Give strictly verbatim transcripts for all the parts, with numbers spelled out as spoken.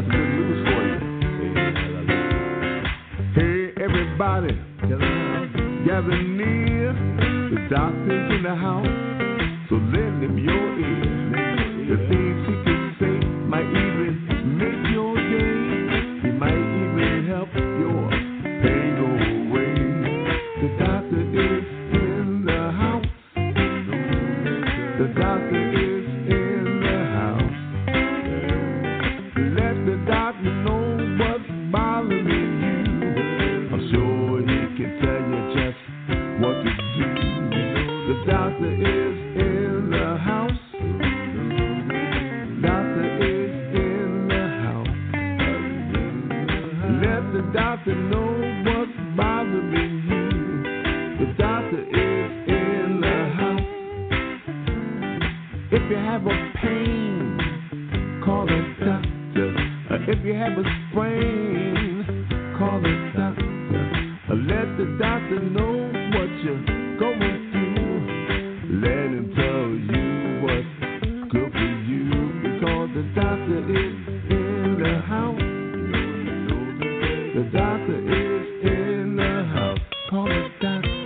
got some good news for you. Hey, everybody, gather near. The doctor's in the house, so lend him your ear. The things he can say might even make your day. He might even help your pain go away. The doctor is in the house. The doctor is in the house. Let the doctor know what's bothering you. I'm sure he can tell you just what to do. The doctor is in the house. Doctor is in the house. Let the doctor know what's bothering you. The doctor is in the house. If you have a pain, call a doctor. If you have a sprain, call a doctor. Let the doctor know what you're going through. Let him tell you what's good for you, because the doctor is in the house. The doctor is in the house. Call the doctor.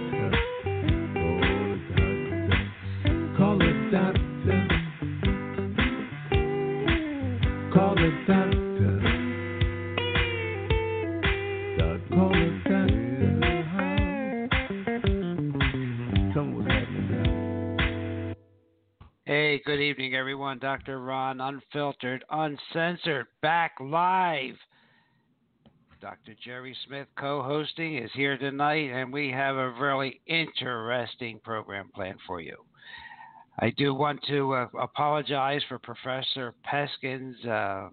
Call the doctor. Call the doctor. Call the doctor. Something was happening there. Hey, good evening, everyone. Doctor Ron, unfiltered, uncensored, back live. Doctor Jerry Smith, co-hosting, is here tonight, and we have a really interesting program planned for you. I do want to uh, apologize for Professor Peskin's uh,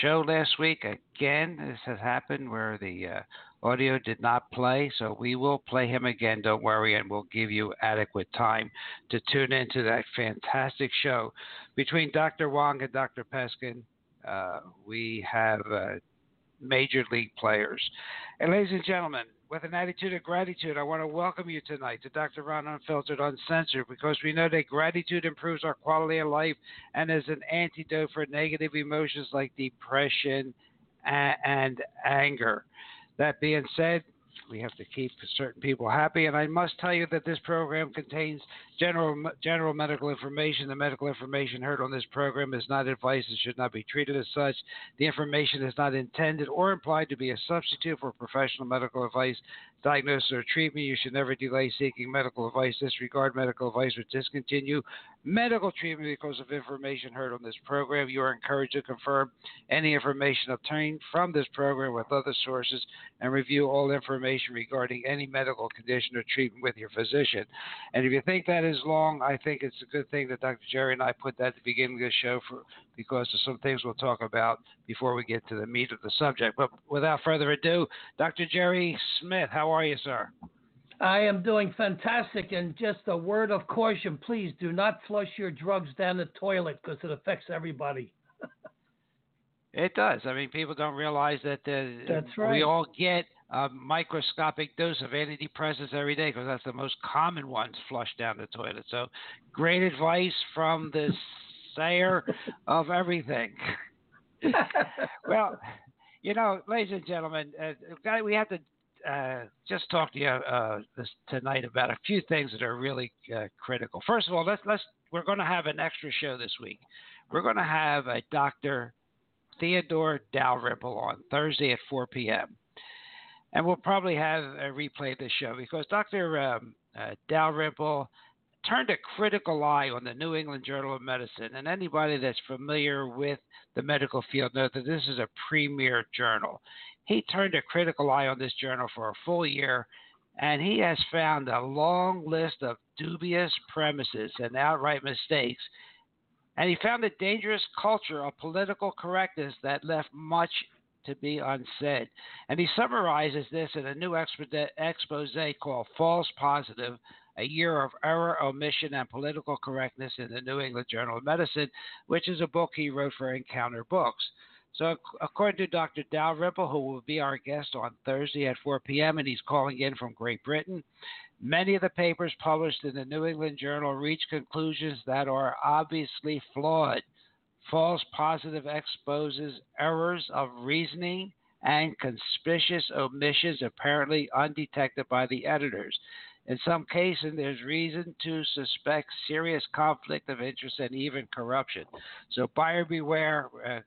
show last week. Again, this has happened where the uh, audio did not play, so we will play him again, don't worry, and we'll give you adequate time to tune into that fantastic show. Between Doctor Wong and Doctor Peskin, uh, we have... Uh, Major league players. And ladies and gentlemen, with an attitude of gratitude, I want to welcome you tonight to Doctor Ron Unfiltered Uncensored, because we know that gratitude improves our quality of life and is an antidote for negative emotions like depression and, and anger. That being said, we have to keep certain people happy, and I must tell you that this program contains general general medical information. The medical information heard on this program is not advice and should not be treated as such. The information is not intended or implied to be a substitute for professional medical advice, diagnosis, or treatment. You should never delay seeking medical advice, disregard medical advice, or discontinue medical treatment because of information heard on this program. You are encouraged to confirm any information obtained from this program with other sources and review all information regarding any medical condition or treatment with your physician. And if you think that is long, I think it's a good thing that Doctor Jerry and I put that at the beginning of the show for, because of some things we'll talk about before we get to the meat of the subject. But without further ado, Doctor Jerry Smith, how are you, sir? I am doing fantastic, and just a word of caution, please do not flush your drugs down the toilet because it affects everybody. It does. I mean, people don't realize that the, That's right. we all get a microscopic dose of antidepressants every day because that's the most common ones flushed down the toilet. So great advice from the Sayer of everything. Well, you know, ladies and gentlemen, uh, we have to uh, just talk to you uh, this, tonight about a few things that are really uh, critical. First of all, let's let's we're going to have an extra show this week. We're going to have a Doctor Theodore Dalrymple on Thursday at four p.m. And we'll probably have a replay of this show because Doctor Um, uh, Dalrymple turned a critical eye on the New England Journal of Medicine. And anybody that's familiar with the medical field knows that this is a premier journal. He turned a critical eye on this journal for a full year, and he has found a long list of dubious premises and outright mistakes. And he found a dangerous culture of political correctness that left much to be unsaid. And he summarizes this in a new expo- expose called False Positive, A Year of Error, Omission, and Political Correctness in the New England Journal of Medicine, which is a book he wrote for Encounter Books. So according to Doctor Dalrymple, who will be our guest on Thursday at four p.m., and he's calling in from Great Britain, many of the papers published in the New England Journal reach conclusions that are obviously flawed. false positive exposes errors of reasoning and conspicuous omissions apparently undetected by the editors. In some cases, there's reason to suspect serious conflict of interest and even corruption. So buyer beware. Uh,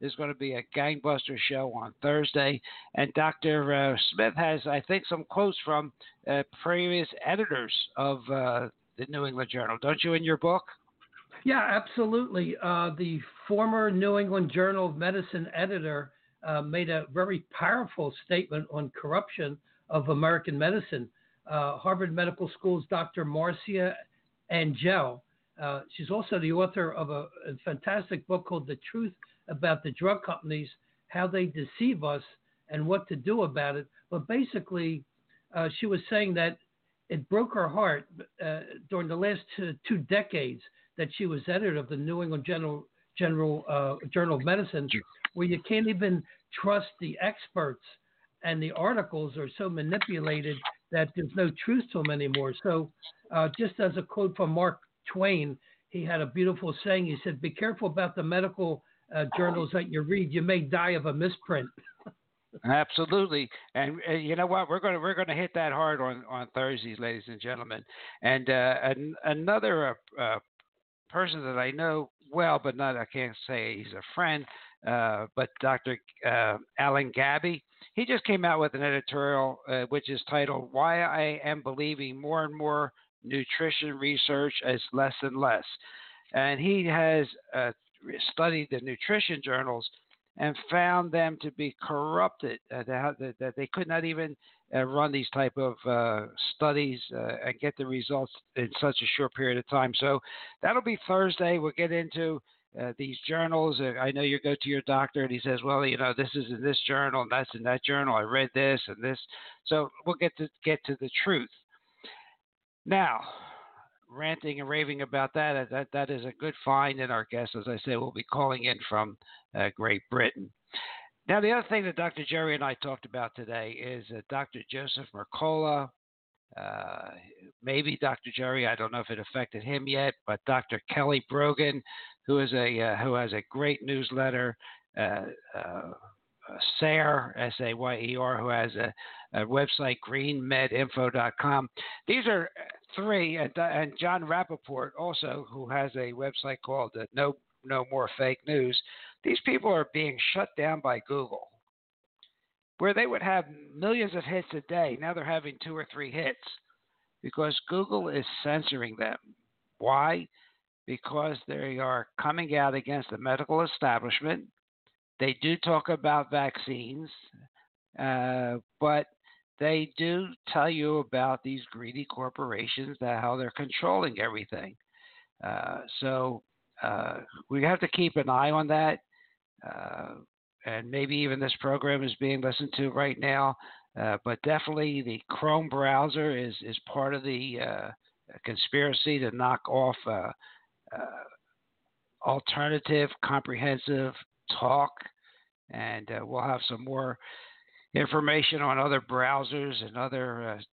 there's going to be a gangbuster show on Thursday. And Doctor Uh, Smith has, I think, some quotes from uh, previous editors of uh, the New England Journal. Don't you in your book? Yeah, absolutely. Uh, the former New England Journal of Medicine editor uh, made a very powerful statement on corruption of American medicine. Uh, Harvard Medical School's Doctor Marcia Angel. Uh, she's also the author of a, a fantastic book called The Truth About the Drug Companies, How They Deceive Us and What to Do About It. But basically, uh, she was saying that it broke her heart uh, during the last two, two decades that she was editor of the New England General, General uh, Journal of Medicine, where you can't even trust the experts, and the articles are so manipulated that there's no truth to them anymore. So uh, just as a quote from Mark Twain, he had a beautiful saying. He said, be careful about the medical uh, journals that you read. You may die of a misprint. Absolutely. And, and you know what? We're going to we're going to hit that hard on, on Thursdays, ladies and gentlemen. And uh, an, another uh, uh, person that I know well, but not I can't say he's a friend, uh, but Doctor Uh, Alan Gabby. He just came out with an editorial, uh, which is titled, Why I Am Believing More and More Nutrition Research Is Less and Less. And he has uh, studied the nutrition journals and found them to be corrupted, uh, that, that they could not even uh, run these type of uh, studies uh, and get the results in such a short period of time. So that'll be Thursday. We'll get into Uh, these journals. uh, I know you go to your doctor and he says, well, you know, this is in this journal and that's in that journal. I read this and this. So we'll get to get to the truth. Now, ranting and raving about that, that, that is a good find. And our guest, as I say, will be calling in from uh, Great Britain. Now, the other thing that Doctor Jerry and I talked about today is uh, Doctor Joseph Mercola. Uh, maybe Doctor Jerry, I don't know if it affected him yet, but Doctor Kelly Brogan, who is a uh, who has a great newsletter, uh, uh, Sayer, S A Y E R, who has a, a website, green med info dot com. These are three, and, and John Rappaport also, who has a website called uh, No No More Fake News. These people are being shut down by Google, where they would have millions of hits a day. Now they're having two or three hits because Google is censoring them. Why? Because they are coming out against the medical establishment. They do talk about vaccines, uh, but they do tell you about these greedy corporations, that how they're controlling everything. Uh, so uh, we have to keep an eye on that. Uh, and maybe even this program is being listened to right now, uh, but definitely the Chrome browser is, is part of the uh, conspiracy to knock off uh, uh, alternative, comprehensive talk, and uh, we'll have some more information on other browsers and other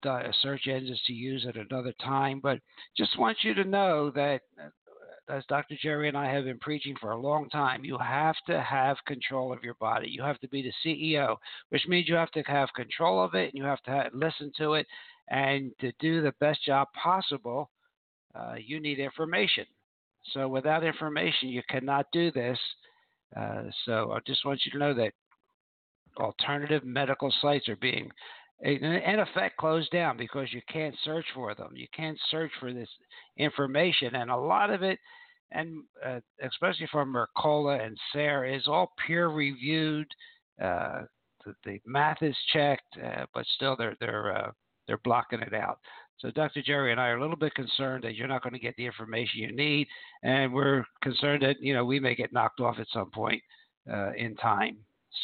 uh, search engines to use at another time, but just want you to know that uh, as Doctor Jerry and I have been preaching for a long time, you have to have control of your body. You have to be the C E O, which means you have to have control of it, and you have to have, listen to it. And to do the best job possible, uh, you need information. So without information, you cannot do this. Uh, so I just want you to know that alternative medical sites are being, in effect, closed down because you can't search for them. You can't search for this information. And a lot of it, and uh, especially from Mercola and Sarah, is all peer-reviewed. Uh, the, the math is checked, uh, but still they're they're uh, they're blocking it out. So Doctor Jerry and I are a little bit concerned that you're not going to get the information you need, and we're concerned that you know we may get knocked off at some point uh, in time.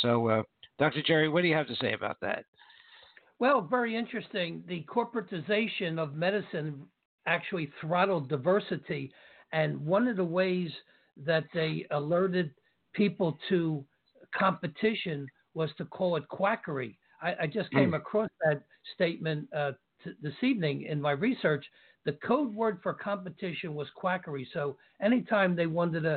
So uh, Doctor Jerry, what do you have to say about that? Well, very interesting. The corporatization of medicine actually throttled diversity. And one of the ways that they alerted people to competition was to call it quackery. I, I just came across that statement uh, t- this evening in my research. The code word for competition was quackery. So anytime they wanted to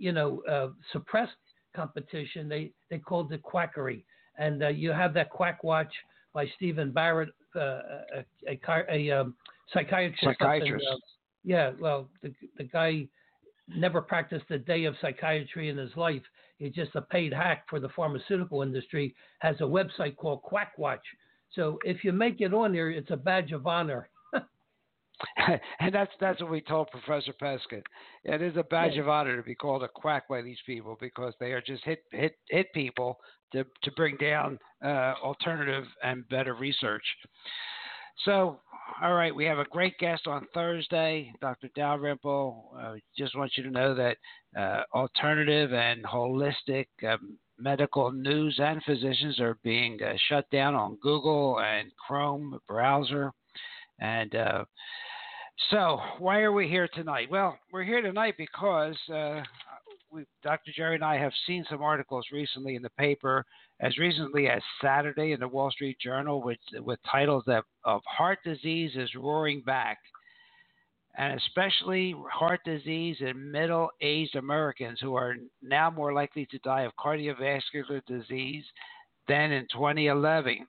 you know, uh, suppressed competition. They they called it quackery. And uh, you have that Quack Watch by Stephen Barrett, uh, a, a, a um, psychiatrist. Psychiatrist. Uh, yeah, well, the, the guy never practiced a day of psychiatry in his life. He's just a paid hack for the pharmaceutical industry, has a website called Quack Watch. So if you make it on there, it's a badge of honor. And that's that's what we told Professor Peskin. It is a badge yeah. of honor to be called a quack by these people, because they are just hit hit hit people to to bring down uh, alternative and better research. So, all right, we have a great guest on Thursday, Doctor Dalrymple. I uh, just want you to know that uh, alternative and holistic um, medical news and physicians are being uh, shut down on Google and Chrome browser. And uh, so why are we here tonight? Well, we're here tonight because uh, we, Doctor Jerry and I have seen some articles recently in the paper, as recently as Saturday in the Wall Street Journal, which, with titles that of heart disease is roaring back, and especially heart disease in middle-aged Americans who are now more likely to die of cardiovascular disease than in twenty eleven.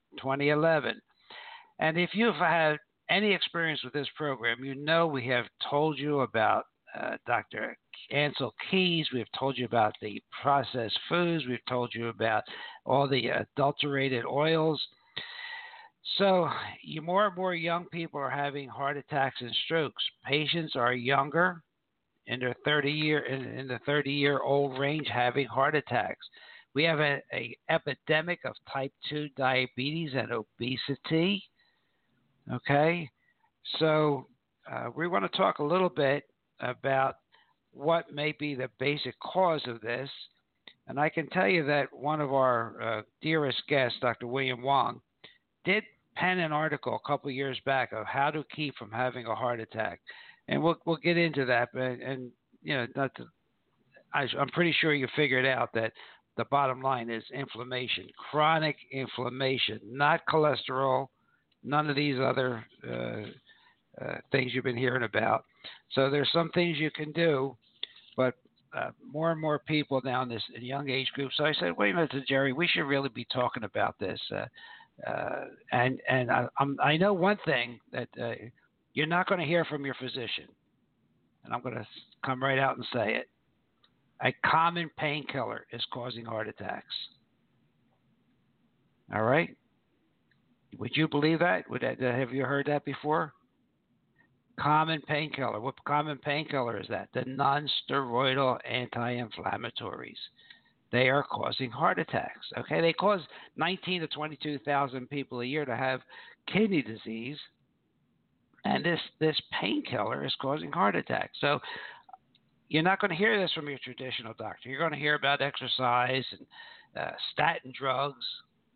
And if you've had any experience with this program, you know we have told you about uh, Doctor Ancel Keys. We've told you about the processed foods. We've told you about all the adulterated oils. So you, more and more young people are having heart attacks and strokes. Patients are younger, in their thirty year in, in the thirty year old range, having heart attacks. We have a, a epidemic of type two diabetes and obesity. Okay, so uh, we want to talk a little bit about what may be the basic cause of this. And I can tell you that one of our uh, dearest guests, Doctor William Wong, did pen an article a couple years back of how to keep from having a heart attack. And we'll we'll get into that. But, and, you know, not to, I, I'm pretty sure you figured out that the bottom line is inflammation, chronic inflammation, not cholesterol. None of these other uh, uh, things you've been hearing about. So there's some things you can do, but uh, more and more people now in this young age group. So I said, wait a minute, Jerry, we should really be talking about this. Uh, uh, and and I, I'm, I know one thing that uh, you're not going to hear from your physician, and I'm going to come right out and say it. A common painkiller is causing heart attacks. All right? Would you believe that? Would that? Have you heard that before? Common painkiller. What common painkiller is that? The non-steroidal anti-inflammatories. They are causing heart attacks. Okay, they cause nineteen to twenty-two thousand people a year to have kidney disease, and this this painkiller is causing heart attacks. So you're not going to hear this from your traditional doctor. You're going to hear about exercise and uh, statin drugs.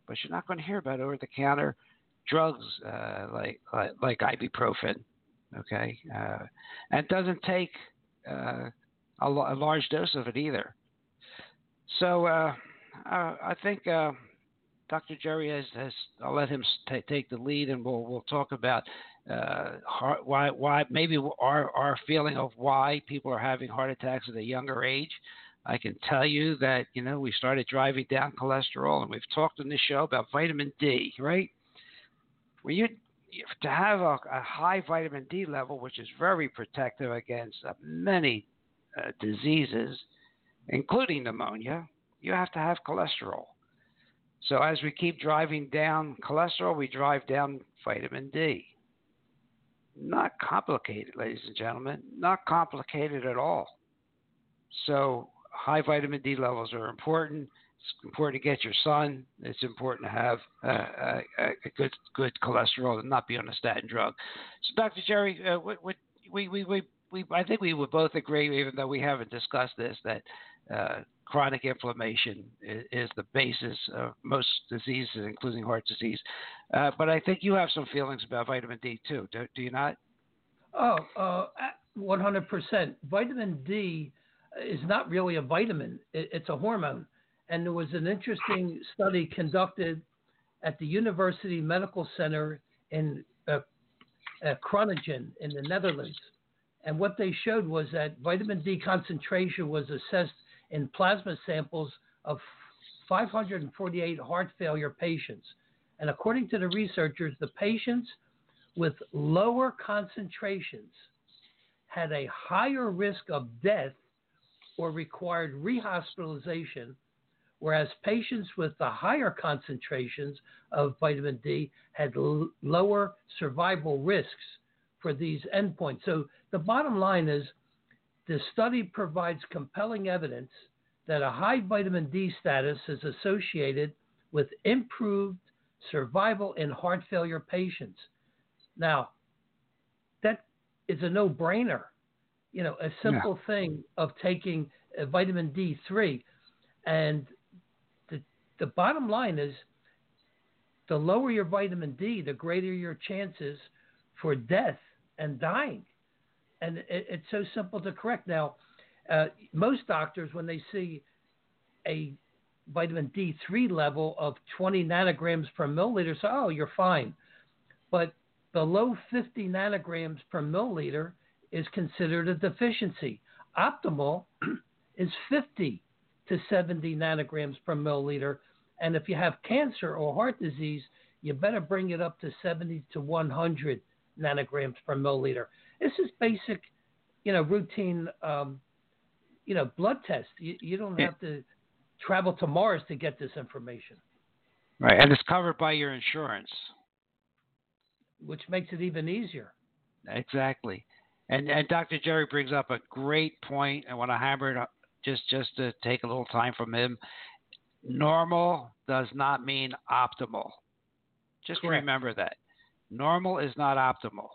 But you're not going to hear about over-the-counter drugs uh, like, like like ibuprofen, okay? Uh, and it doesn't take uh, a, l- a large dose of it either. So uh, I, I think uh, Doctor Jerry has, has – I'll let him t- take the lead, and we'll we'll talk about uh, heart, why why maybe our, our feeling of why people are having heart attacks at a younger age. I can tell you that, you know, we started driving down cholesterol, and we've talked on this show about vitamin D, right? When you to have a, a high vitamin D level, which is very protective against uh, many uh, diseases, including pneumonia, you have to have cholesterol. So as we keep driving down cholesterol, we drive down vitamin D. Not complicated, ladies and gentlemen, not complicated at all. So high vitamin D levels are important. It's important to get your sun. It's important to have uh, a, a good good cholesterol and not be on a statin drug. So, Doctor Jerry, uh, we, we, we, we, we, I think we would both agree, even though we haven't discussed this, that uh, chronic inflammation is, is the basis of most diseases, including heart disease. Uh, but I think you have some feelings about vitamin D, too. Do, do you not? Oh, uh, one hundred percent. Vitamin D is not really a vitamin. It's a hormone. And there was an interesting study conducted at the University Medical Center in uh, uh, Groningen in the Netherlands. And what they showed was that vitamin D concentration was assessed in plasma samples of five hundred forty-eight heart failure patients. And according to the researchers, the patients with lower concentrations had a higher risk of death or required rehospitalization, whereas patients with the higher concentrations of vitamin D had l- lower survival risks for these endpoints. So the bottom line is the study provides compelling evidence that a high vitamin D status is associated with improved survival in heart failure patients. Now, that is a no-brainer, you know, a simple yeah. thing of taking a vitamin D three. And the the bottom line is the lower your vitamin D, the greater your chances for death and dying. And it, it's so simple to correct. Now, uh, most doctors, when they see a vitamin D three level of twenty nanograms per milliliter, say, oh, you're fine. But below fifty nanograms per milliliter is considered a deficiency. Optimal is fifty to seventy nanograms per milliliter. And if you have cancer or heart disease, you better bring it up to seventy to one hundred nanograms per milliliter. This is basic, you know, routine, um, you know, blood tests. You, you don't have to travel to Mars to get this information. Right. And it's covered by your insurance, which makes it even easier. Exactly. And and Doctor Jerry brings up a great point. I want to hammer it just, just to take a little time from him. Normal does not mean optimal. Just Correct. Remember that. Normal is not optimal.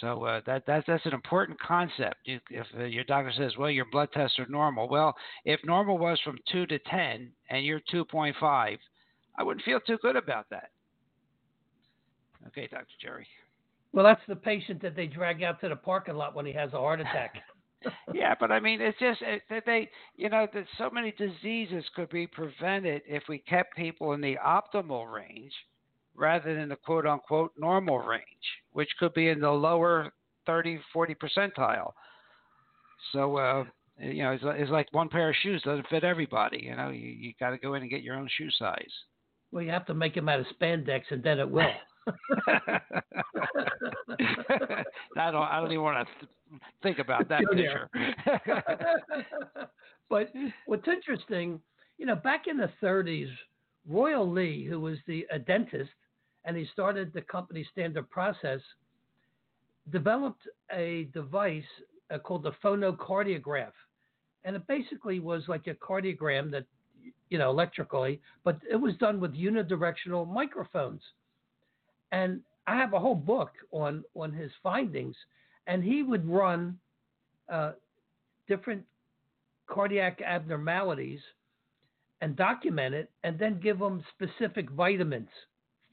So uh, that, that that's an important concept. You, if uh, your doctor says, well, your blood tests are normal. Well, if normal was from two to ten and you're two point five, I wouldn't feel too good about that. Okay, Doctor Jerry. Well, that's the patient that they drag out to the parking lot when he has a heart attack. Yeah, but I mean, it's just it, they, you know, that so many diseases could be prevented if we kept people in the optimal range rather than the quote unquote normal range, which could be in the lower thirty, forty percentile. So, uh, you know, it's, it's like one pair of shoes doesn't fit everybody. You know, you, you got to go in and get your own shoe size. Well, you have to make them out of spandex and then it will. I don't. I don't even want to th- think about that picture. But what's interesting, you know, back in the thirties, Royal Lee, who was the a dentist, and he started the company Standard Process, developed a device uh, called the phonocardiograph, and it basically was like a cardiogram that, you know, electrically, but it was done with unidirectional microphones. And I have a whole book on, on his findings, and he would run uh, different cardiac abnormalities and document it and then give them specific vitamins,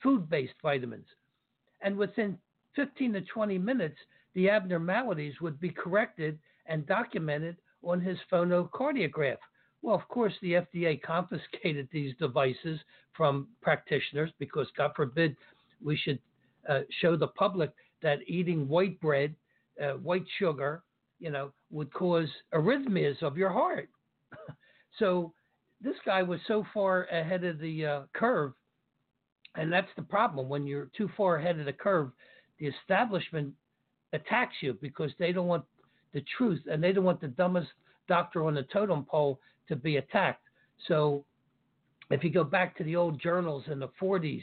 food-based vitamins. And within fifteen to twenty minutes, the abnormalities would be corrected and documented on his phonocardiograph. Well, of course, the F D A confiscated these devices from practitioners because, God forbid, we should uh, show the public that eating white bread, uh, white sugar, you know, would cause arrhythmias of your heart. So this guy was so far ahead of the uh, curve, and that's the problem. When you're too far ahead of the curve, the establishment attacks you because they don't want the truth, and they don't want the dumbest doctor on the totem pole to be attacked. So if you go back to the old journals in the forties,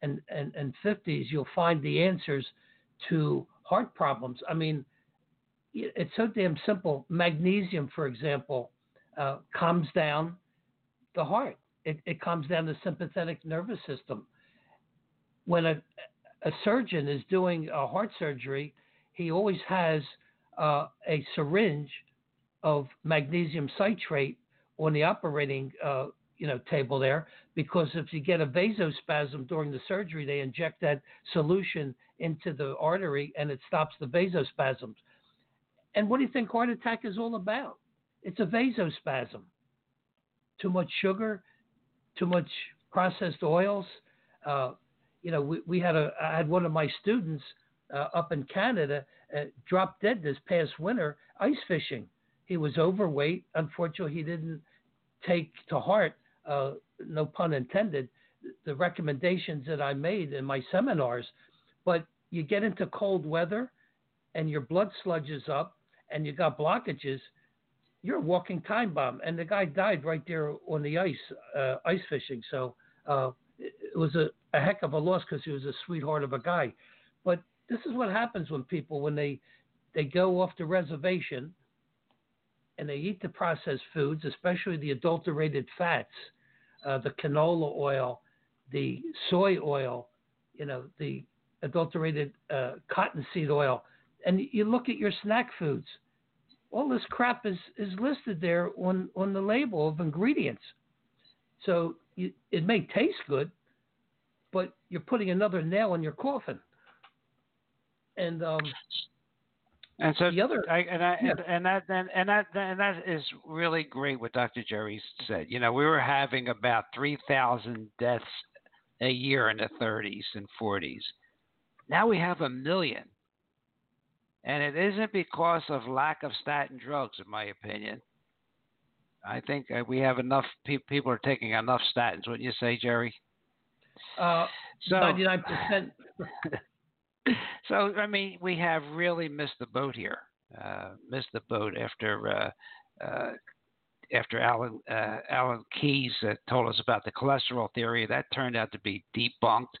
And, and, and fifties, you'll find the answers to heart problems. I mean, it's so damn simple. Magnesium, for example, uh, calms down the heart. It, it calms down the sympathetic nervous system. When a, a surgeon is doing a heart surgery, he always has uh, a syringe of magnesium citrate on the operating uh you know, table there, because if you get a vasospasm during the surgery, they inject that solution into the artery and it stops the vasospasms. And what do you think heart attack is all about? It's a vasospasm. Too much sugar, too much processed oils. Uh, you know, we, we had a, I had one of my students uh, up in Canada uh, drop dead this past winter ice fishing. He was overweight. Unfortunately, he didn't take to heart, uh, no pun intended, the recommendations that I made in my seminars. But you get into cold weather and your blood sludge is up and you got blockages, you're a walking time bomb. And the guy died right there on the ice, uh, ice fishing. So uh, it was a, a heck of a loss because he was a sweetheart of a guy. But this is what happens when people, when they, they go off the reservation and they eat the processed foods, especially the adulterated fats, uh, the canola oil, the soy oil, you know, the adulterated uh, cottonseed oil. And you look at your snack foods. All this crap is, is listed there on, on the label of ingredients. So you, it may taste good, but you're putting another nail in your coffin. And um, and so the other I, and I, yeah. and that and, and that and that is really great what Doctor Jerry said. You know, we were having about three thousand deaths a year in the thirties and forties. Now we have a million. And it isn't because of lack of statin drugs, in my opinion. I think we have enough pe- people are taking enough statins, wouldn't you say, Jerry? Uh, so, ninety-nine percent. So, I mean, we have really missed the boat here. Uh, missed the boat after uh, uh, after Alan, uh, Alan Keyes uh, told us about the cholesterol theory. That turned out to be debunked.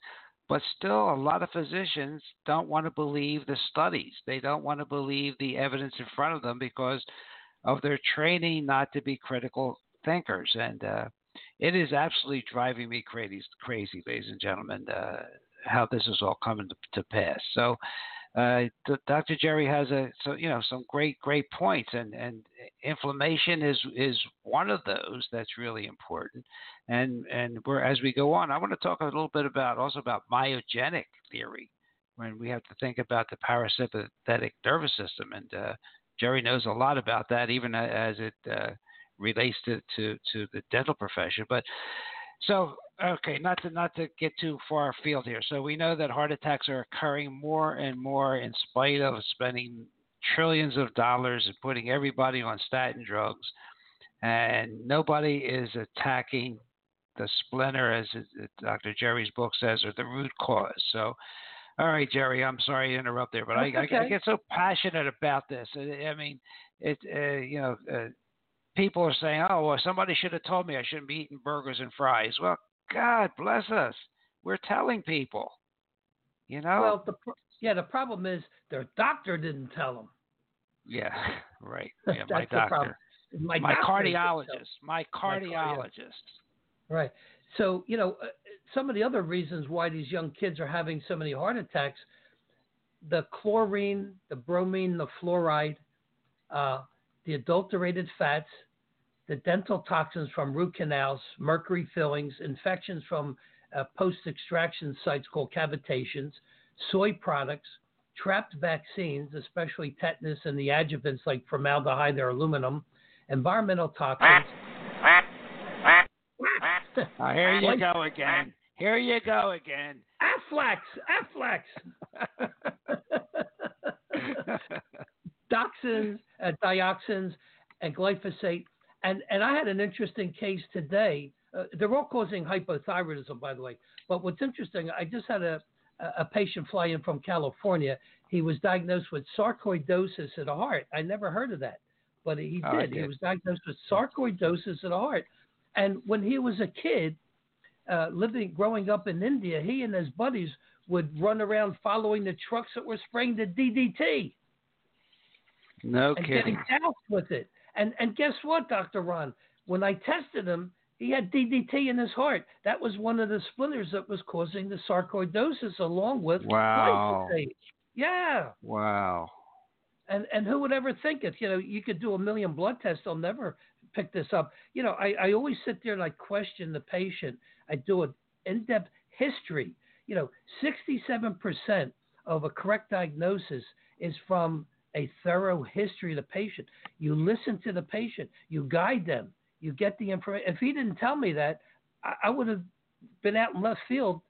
But still, a lot of physicians don't want to believe the studies. They don't want to believe the evidence in front of them because of their training not to be critical thinkers. And uh, it is absolutely driving me crazy, crazy, ladies and gentlemen, uh, how this is all coming to, to pass. So uh, Doctor Jerry has a, so, you know, some great, great points. And, and inflammation is, is one of those that's really important. And, and we're, as we go on, I want to talk a little bit about also about myogenic theory, when we have to think about the parasympathetic nervous system. And uh, Jerry knows a lot about that, even as it uh, relates to, to, to the dental profession. But so, okay, not to not to get too far afield here. So we know that heart attacks are occurring more and more in spite of spending trillions of dollars and putting everybody on statin drugs, and nobody is attacking the splinter, as Doctor Jerry's book says, or the root cause. So, all right, Jerry, I'm sorry to interrupt there, but I, okay. I, I get so passionate about this. I mean, it uh, you know, uh, people are saying, oh, well, somebody should have told me I shouldn't be eating burgers and fries. Well, God bless us. We're telling people, you know. Well, the pro- yeah, the problem is their doctor didn't tell them. Yeah, right. Yeah, my doctor, my, my doctor cardiologist, my cardiologist. My cardiologist. Right. So, you know, uh, some of the other reasons why these young kids are having so many heart attacks, the chlorine, the bromine, the fluoride, uh, the adulterated fats, the dental toxins from root canals, mercury fillings, infections from uh, post-extraction sites called cavitations, soy products, trapped vaccines, especially tetanus and the adjuvants like formaldehyde or aluminum, environmental toxins. Oh, here you go again. Here you go again. Aflax, Aflax. Toxins, uh, dioxins, and glyphosate. And and I had an interesting case today. Uh, they're all causing hypothyroidism, by the way. But what's interesting, I just had a, a patient fly in from California. He was diagnosed with sarcoidosis of the heart. I never heard of that, but he oh, did. did. He was diagnosed with sarcoidosis of the heart. And when he was a kid, uh, living, growing up in India, he and his buddies would run around following the trucks that were spraying the D D T. No and kidding. And getting doused with it. And and guess what, Doctor Ron? When I tested him, he had D D T in his heart. That was one of the splinters that was causing the sarcoidosis, along with wow. glyphosate. Yeah. Wow. And and who would ever think it? You know, you could do a million blood tests. They'll never pick this up. You know, I, I always sit there and I question the patient. I do an in-depth history. You know, sixty-seven percent of a correct diagnosis is from a thorough history of the patient. You listen to the patient. You guide them. You get the information. If he didn't tell me that, I, I would have been out in left field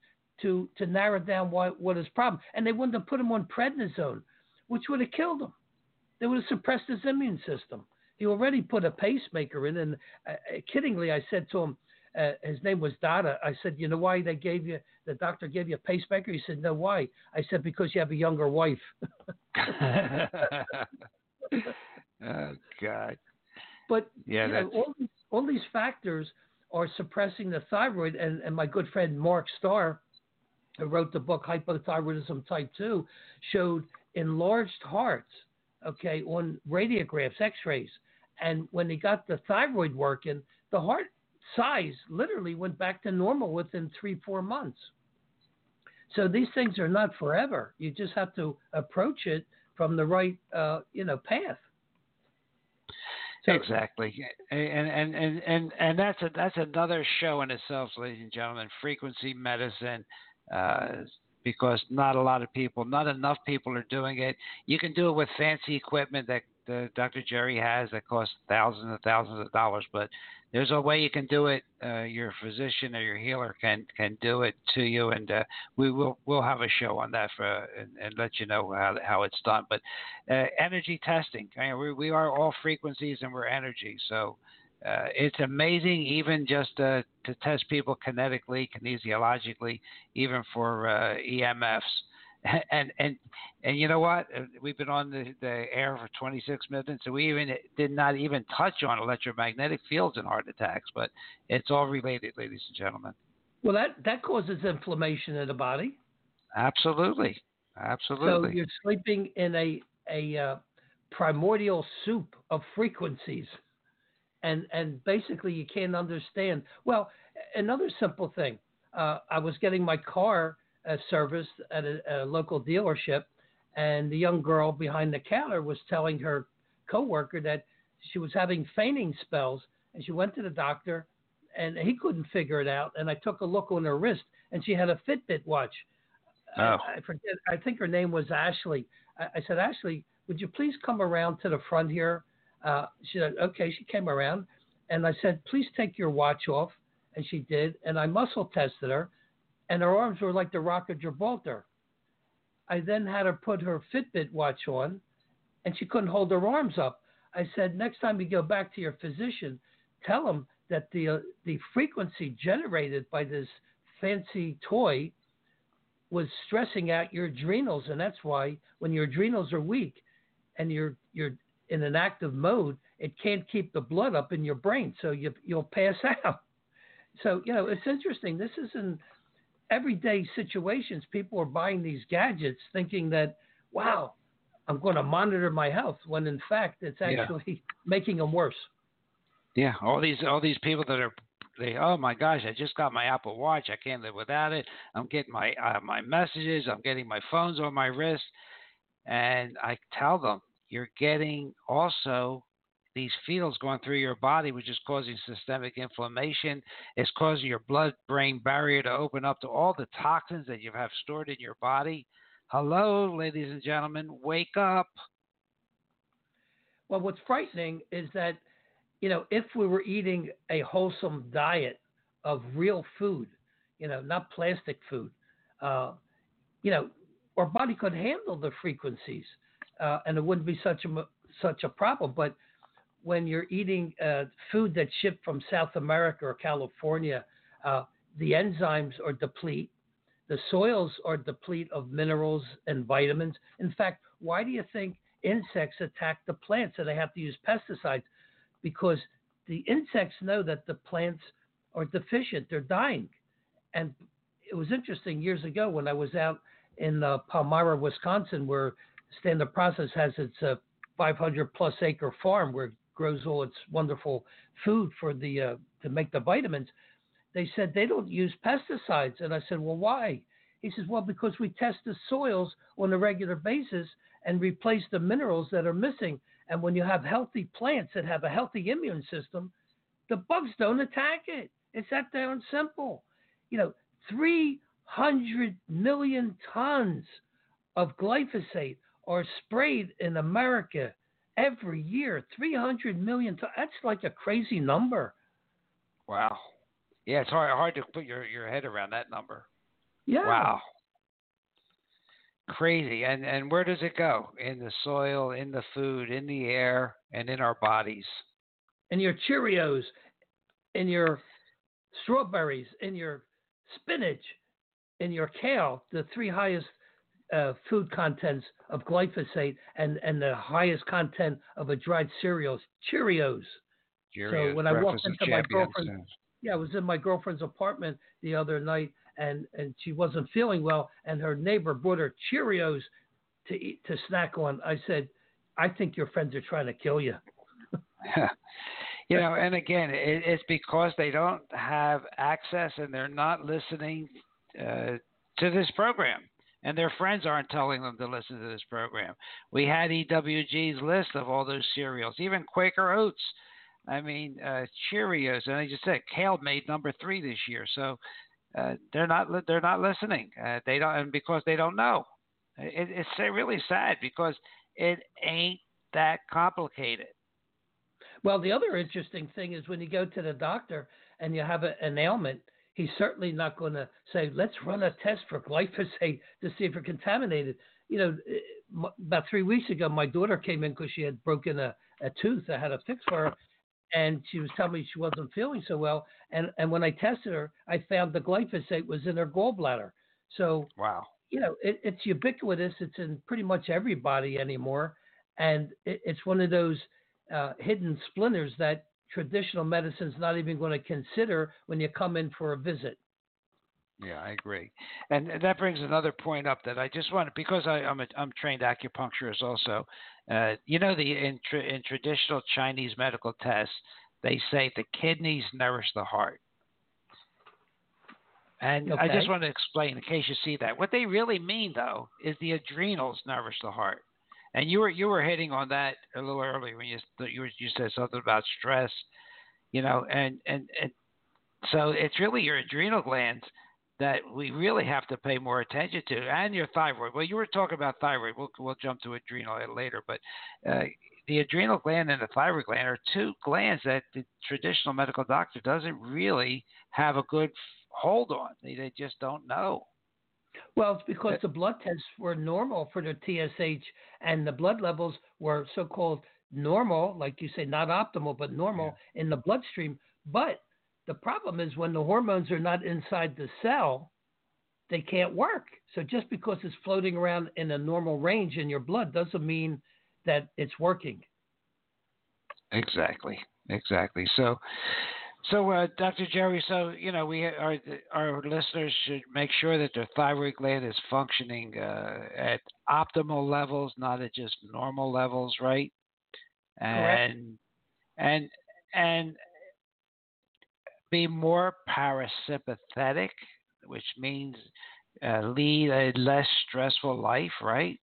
to to narrow down why, what his problem. And they wouldn't have put him on prednisone, which would have killed him. They would have suppressed his immune system. You already put a pacemaker in. And uh, kiddingly, I said to him, uh, his name was Donna. I said, you know why they gave you, the doctor gave you a pacemaker? He said, no, why? I said, because you have a younger wife. Oh, God. But yeah, you know, all, these, all these factors are suppressing the thyroid. And, and my good friend Mark Starr, who wrote the book Hypothyroidism Type two, showed enlarged hearts, okay, on radiographs, x-rays. And when they got the thyroid working, the heart size literally went back to normal within three, four months. So these things are not forever. You just have to approach it from the right, uh, you know, path. So, exactly. And, and, and, and, and that's a, that's another show in itself, ladies and gentlemen, frequency medicine, uh, because not a lot of people, not enough people are doing it. You can do it with fancy equipment that uh, Doctor Jerry has that costs thousands and thousands of dollars, but there's a way you can do it. Uh, your physician or your healer can, can do it to you. And uh, we will, we'll have a show on that for, and, and let you know how, how it's done. But uh, energy testing, I mean, we, we are all frequencies and we're energy. So uh, it's amazing even just uh, to test people kinetically, kinesiologically, even for uh, E M Fs. And, and and you know what? We've been on the, the air for twenty-six minutes, and we even did not even touch on electromagnetic fields and heart attacks, but it's all related, ladies and gentlemen. Well, that, that causes inflammation in the body. Absolutely. Absolutely. So you're sleeping in a, a uh, primordial soup of frequencies, and, and basically you can't understand. Well, another simple thing, uh, I was getting my car service at a, a local dealership, and the young girl behind the counter was telling her coworker that she was having fainting spells, and she went to the doctor and he couldn't figure it out. And I took a look on her wrist and she had a Fitbit watch. Oh. I, I forget. I think her name was Ashley. I, I said, Ashley, would you please come around to the front here? Uh, she said, okay. She came around and I said, please take your watch off. And she did. And I muscle tested her. And her arms were like the Rock of Gibraltar. I then had her put her Fitbit watch on, and she couldn't hold her arms up. I said, next time you go back to your physician, tell him that the uh, the frequency generated by this fancy toy was stressing out your adrenals, and that's why when your adrenals are weak and you're you're in an active mode, it can't keep the blood up in your brain, so you, you'll pass out. So, you know, it's interesting. This isn't everyday situations. People are buying these gadgets thinking that, wow, I'm going to monitor my health, when in fact it's actually yeah. making them worse. Yeah, all these all these people that are, they, oh my gosh, I just got my Apple Watch, I can't live without it. I'm getting my uh, my messages, I'm getting my phones on my wrist, and I tell them you're getting also these fields going through your body, which is causing systemic inflammation. It's causing your blood-brain barrier to open up to all the toxins that you have stored in your body. Hello, ladies and gentlemen, wake up. Well, what's frightening is that, you know, if we were eating a wholesome diet of real food, you know, not plastic food, uh, you know, our body could handle the frequencies, uh, and it wouldn't be such a, such a problem. But when you're eating uh, food that's shipped from South America or California, uh, the enzymes are depleted. The soils are depleted of minerals and vitamins. In fact, why do you think insects attack the plants and they have to use pesticides? Because the insects know that the plants are deficient. They're dying. And it was interesting years ago when I was out in uh, Palmyra, Wisconsin, where Standard Process has its uh, five hundred plus acre farm where grows all its wonderful food for the uh, to make the vitamins. They said they don't use pesticides, and I said, well, why? He says, well, because we test the soils on a regular basis and replace the minerals that are missing. And when you have healthy plants that have a healthy immune system, the bugs don't attack it. It's that down simple. You know, three hundred million tons of glyphosate are sprayed in America every year, three hundred million times. That's like a crazy number. Wow. Yeah, it's hard, hard to put your, your head around that number. Yeah. Wow. Crazy. And, and where does it go? In the soil, in the food, in the air, and in our bodies. In your Cheerios, in your strawberries, in your spinach, in your kale, the three highest uh, food contents of glyphosate and, and the highest content of a dried cereal, Cheerios. Cheerios. So when I walked into my girlfriend's, yeah, I was in my girlfriend's apartment the other night, and, and she wasn't feeling well, and her neighbor brought her Cheerios to eat, to snack on. I said, I think your friends are trying to kill you. You know, and again, it, it's because they don't have access and they're not listening uh, to this program, and their friends aren't telling them to listen to this program. We had E W G's list of all those cereals, even Quaker Oats. I mean, uh, Cheerios, and I just said kale made number three this year. So uh, they're not they're not listening. Uh, they don't, and because they don't know. It, it's really sad because it ain't that complicated. Well, the other interesting thing is when you go to the doctor and you have a, an ailment, he's certainly not going to say, let's run a test for glyphosate to see if you're contaminated. You know, about three weeks ago, my daughter came in because she had broken a, a tooth I had to fix for her, and she was telling me she wasn't feeling so well. And, and when I tested her, I found the glyphosate was in her gallbladder. So, wow, you know, it, it's ubiquitous. It's in pretty much everybody anymore. And it, it's one of those Uh, hidden splinters that traditional medicine's not even going to consider when you come in for a visit. Yeah, I agree. And, and that brings another point up that I just want, because I, I'm a, I'm trained acupuncturist also. Uh, you know, the in, tra- in traditional Chinese medical tests, they say the kidneys nourish the heart. And okay. I just want to explain, in case you see that. What they really mean, though, is the adrenals nourish the heart. And you were you were hitting on that a little earlier when you you, were, you said something about stress, you know, and, and, and so it's really your adrenal glands that we really have to pay more attention to, and your thyroid. Well, you were talking about thyroid. We'll we'll jump to adrenal later, but uh, the adrenal gland and the thyroid gland are two glands that the traditional medical doctor doesn't really have a good hold on. They they just don't know. Well, it's because the blood tests were normal for the T S H, and the blood levels were so-called normal, like you say, not optimal, but normal yeah. in the bloodstream. But the problem is when the hormones are not inside the cell, they can't work. So just because it's floating around in a normal range in your blood doesn't mean that it's working. Exactly. Exactly. So... So, uh, Doctor Jerry, so, you know, we our, our listeners should make sure that their thyroid gland is functioning uh, at optimal levels, not at just normal levels, right? And Correct. and and be more parasympathetic, which means uh, lead a less stressful life, right?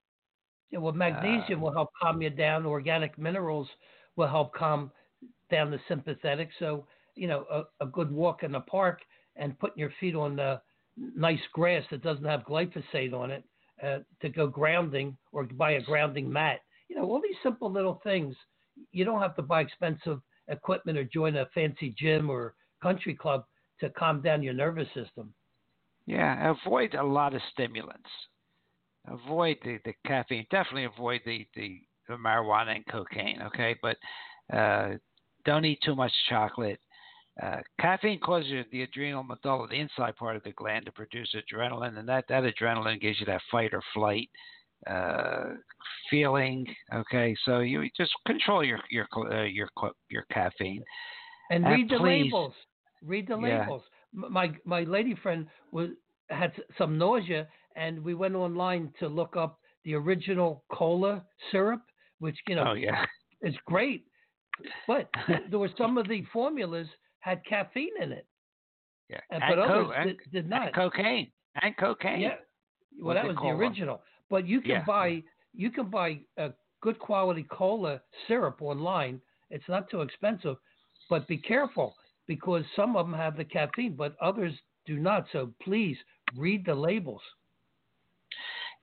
Yeah, well, magnesium uh, will help calm you down. Organic minerals will help calm down the sympathetic. So, you know, a, a good walk in the park and putting your feet on the nice grass that doesn't have glyphosate on it uh, to go grounding or buy a grounding mat. You know, all these simple little things. You don't have to buy expensive equipment or join a fancy gym or country club to calm down your nervous system. Yeah, avoid a lot of stimulants. Avoid the, the caffeine. Definitely avoid the, the, the marijuana and cocaine, okay? But uh, don't eat too much chocolate. Uh, caffeine causes the adrenal medulla, the inside part of the gland, to produce adrenaline, and that, that adrenaline gives you that fight or flight uh, feeling. Okay, so you just control your your uh, your your caffeine and, and read please, the labels. Read the yeah. labels. My my lady friend was had some nausea, and we went online to look up the original cola syrup, which you know oh, yeah. is great, but there were some of the formulas had caffeine in it, yeah, and, and but co- others did, did not. And cocaine and cocaine. Yeah, well, that was the original. But you can yeah. buy you can buy a good quality cola syrup online. It's not too expensive, but be careful because some of them have the caffeine, but others do not. So please read the labels.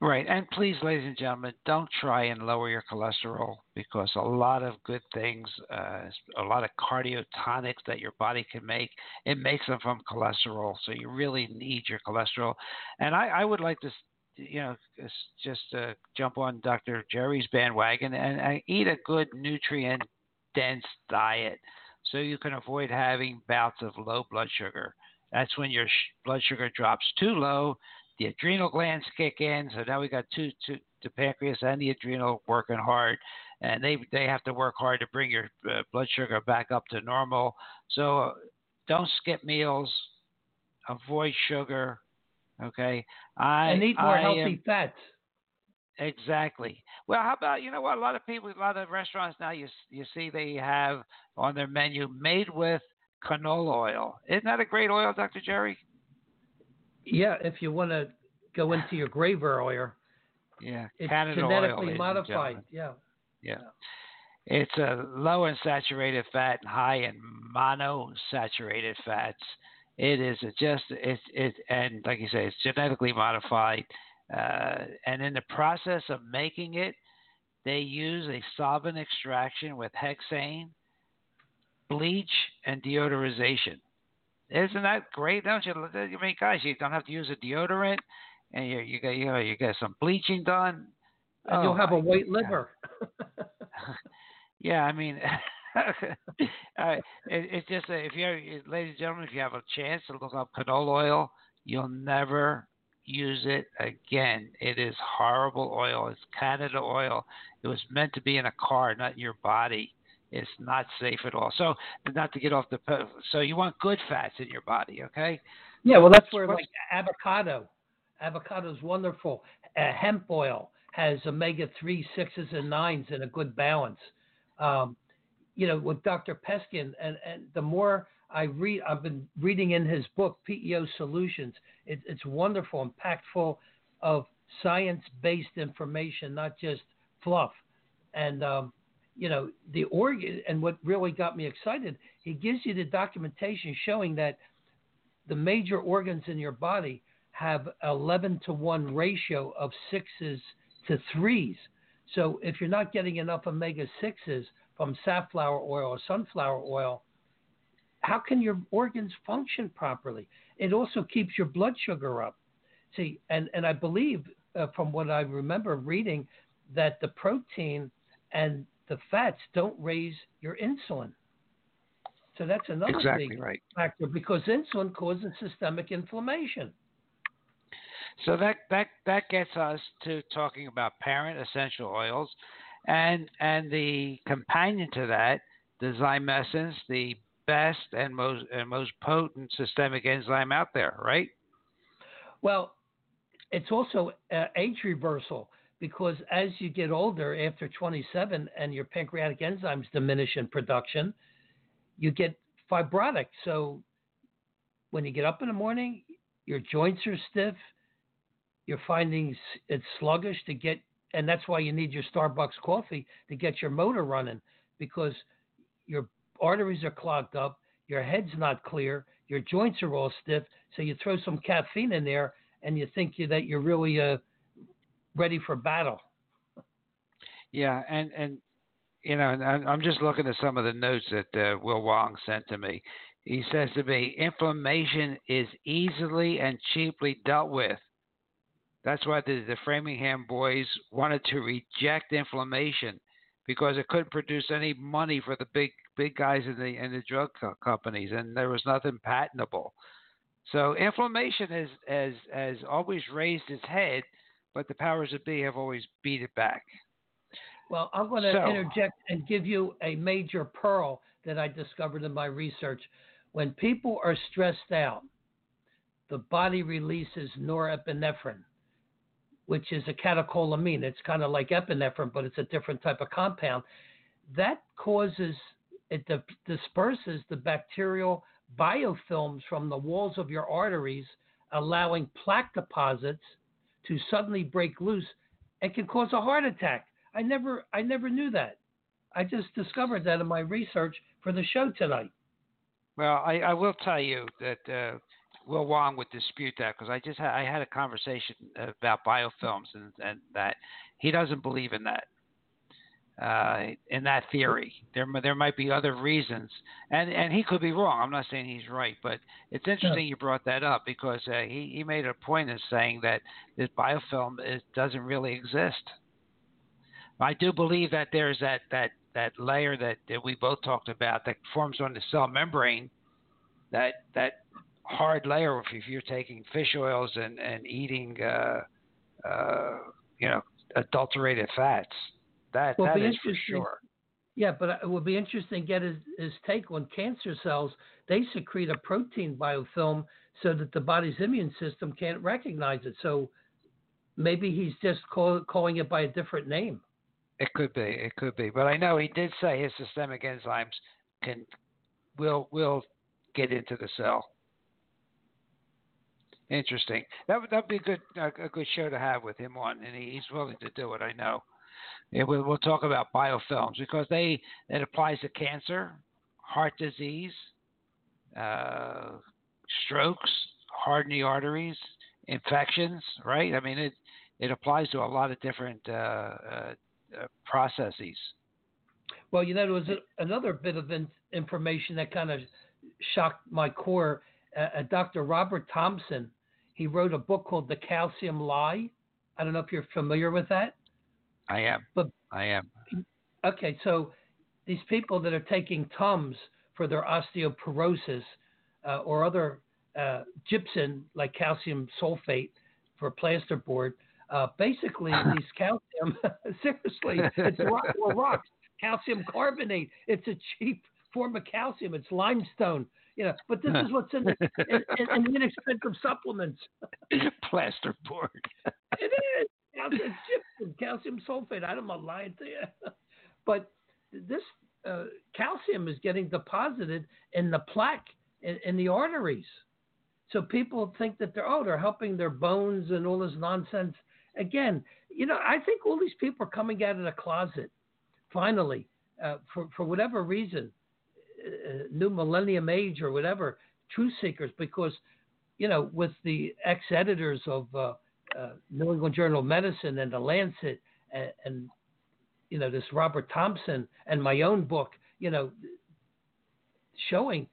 Right, and please, ladies and gentlemen, don't try and lower your cholesterol because a lot of good things, uh, a lot of cardio tonics that your body can make, it makes them from cholesterol. So you really need your cholesterol. And I, I would like to you know, just, just uh, jump on Doctor Jerry's bandwagon and, and eat a good nutrient-dense diet so you can avoid having bouts of low blood sugar. That's when your sh- blood sugar drops too low, the adrenal glands kick in. So now we got two, two, the pancreas and the adrenal working hard, and they they have to work hard to bring your uh, blood sugar back up to normal. So uh, don't skip meals, avoid sugar, okay? I and eat more I healthy am, fats. Exactly. Well, how about, you know what, a lot of people, a lot of restaurants now, you you see they have on their menu made with canola oil. Isn't that a great oil, Doctor Jerry? Yeah, if you want to go into your graver oil. Yeah, it's genetically oil, modified. Yeah. yeah, yeah. It's a low in saturated fat and high in monosaturated fats. It is just it it and like you say, it's genetically modified. Uh, and in the process of making it, they use a solvent extraction with hexane, bleach, and deodorization. Isn't that great? Don't you? I mean, guys, you don't have to use a deodorant, and you you got you know you got some bleaching done, and oh, you'll have a white liver. Yeah, I mean, uh, it, it's just uh, if you, ladies and gentlemen, if you have a chance to look up canola oil, you'll never use it again. It is horrible oil. It's Canada oil. It was meant to be in a car, not in your body. It's not safe at all. So not to get off the – so you want good fats in your body, okay? Yeah, well, that's where like avocado. Avocado is wonderful. Uh, hemp oil has omega three, sixes, and nines in a good balance. Um, you know, with Doctor Peskin, and, and the more I read – I've been reading in his book, P E O Solutions. It, it's wonderful and packed full of science-based information, not just fluff. And um, – you know, the organ, and what really got me excited, he gives you the documentation showing that the major organs in your body have eleven to one ratio of sixes to threes. So if you're not getting enough omega sixes from safflower oil or sunflower oil, how can your organs function properly? It also keeps your blood sugar up. See, and, and I believe uh, from what I remember reading that the protein and the fats don't raise your insulin. So that's another exactly big right. factor, because insulin causes systemic inflammation. So that, that that gets us to talking about parent essential oils, and and the companion to that, the zymesins, the best and most and most potent systemic enzyme out there, right? Well, it's also uh, age reversal. Because as you get older, after twenty-seven, and your pancreatic enzymes diminish in production, you get fibrotic. So when you get up in the morning, your joints are stiff. You're finding it's sluggish to get, and that's why you need your Starbucks coffee to get your motor running, because your arteries are clogged up, your head's not clear, your joints are all stiff. So you throw some caffeine in there, and you think you, that you're really a uh, ready for battle. Yeah, and, and you know, and I'm just looking at some of the notes that uh, Will Wong sent to me. He says to me, inflammation is easily and cheaply dealt with. That's why the, the Framingham boys wanted to reject inflammation, because it couldn't produce any money for the big big guys in the in the drug co- companies, and there was nothing patentable. So inflammation has has has always raised its head, but the powers that be have always beat it back. Well, I'm going to so, interject and give you a major pearl that I discovered in my research. When people are stressed out, the body releases norepinephrine, which is a catecholamine. It's kind of like epinephrine, but it's a different type of compound. That causes, it disperses the bacterial biofilms from the walls of your arteries, allowing plaque deposits to suddenly break loose and can cause a heart attack. I never I never knew that. I just discovered that in my research for the show tonight. Well, I, I will tell you that uh, Will Wong would dispute that, because I just ha- I had a conversation about biofilms and, and that. He doesn't believe in that. uh, in that theory. There there might be other reasons, and and he could be wrong. I'm not saying he's right, but it's interesting yeah. you brought that up, because uh, he he made a point of saying that this biofilm is, doesn't really exist. I do believe that there's that that, that layer that, that we both talked about that forms on the cell membrane, that that hard layer. If, if you're taking fish oils and and eating uh, uh, you know adulterated fats, that that is for sure. Yeah, but it would be interesting to get his, his take on cancer cells. They secrete a protein biofilm so that the body's immune system can't recognize it. So maybe he's just call, calling it by a different name. It could be, it could be, but I know he did say his systemic enzymes can will will get into the cell. Interesting. That would that'd be a good a good show to have with him on, and he's willing to do it. I know. Yeah, we'll, we'll talk about biofilms, because they it applies to cancer, heart disease, uh, strokes, hardening arteries, infections. Right? I mean, it it applies to a lot of different. Uh, uh, Uh, processes. Well, you know, there was a, another bit of in, information that kind of shocked my core. Uh, uh, Doctor Robert Thompson, he wrote a book called The Calcium Lie. I don't know if you're familiar with that. I am. But, I am. Okay, so these people that are taking Tums for their osteoporosis uh, or other uh, gypsum, like calcium sulfate for plasterboard, Uh, basically, these calcium, seriously, it's rock or rocks, calcium carbonate. It's a cheap form of calcium. It's limestone, you know. But this is what's in the, in, in the inexpensive supplements. Plasterboard. It is. Calcium, gypsum, calcium sulfate. I'm not lying to you. But this uh, calcium is getting deposited in the plaque, in, in the arteries. So people think that they're, oh, they're helping their bones and all this nonsense. Again, you know, I think all these people are coming out of the closet, finally, uh, for, for whatever reason, uh, new millennium age or whatever, truth seekers, because, you know, with the ex-editors of uh, uh, New England Journal of Medicine and The Lancet and, and, you know, this Robert Thompson and my own book, you know, showing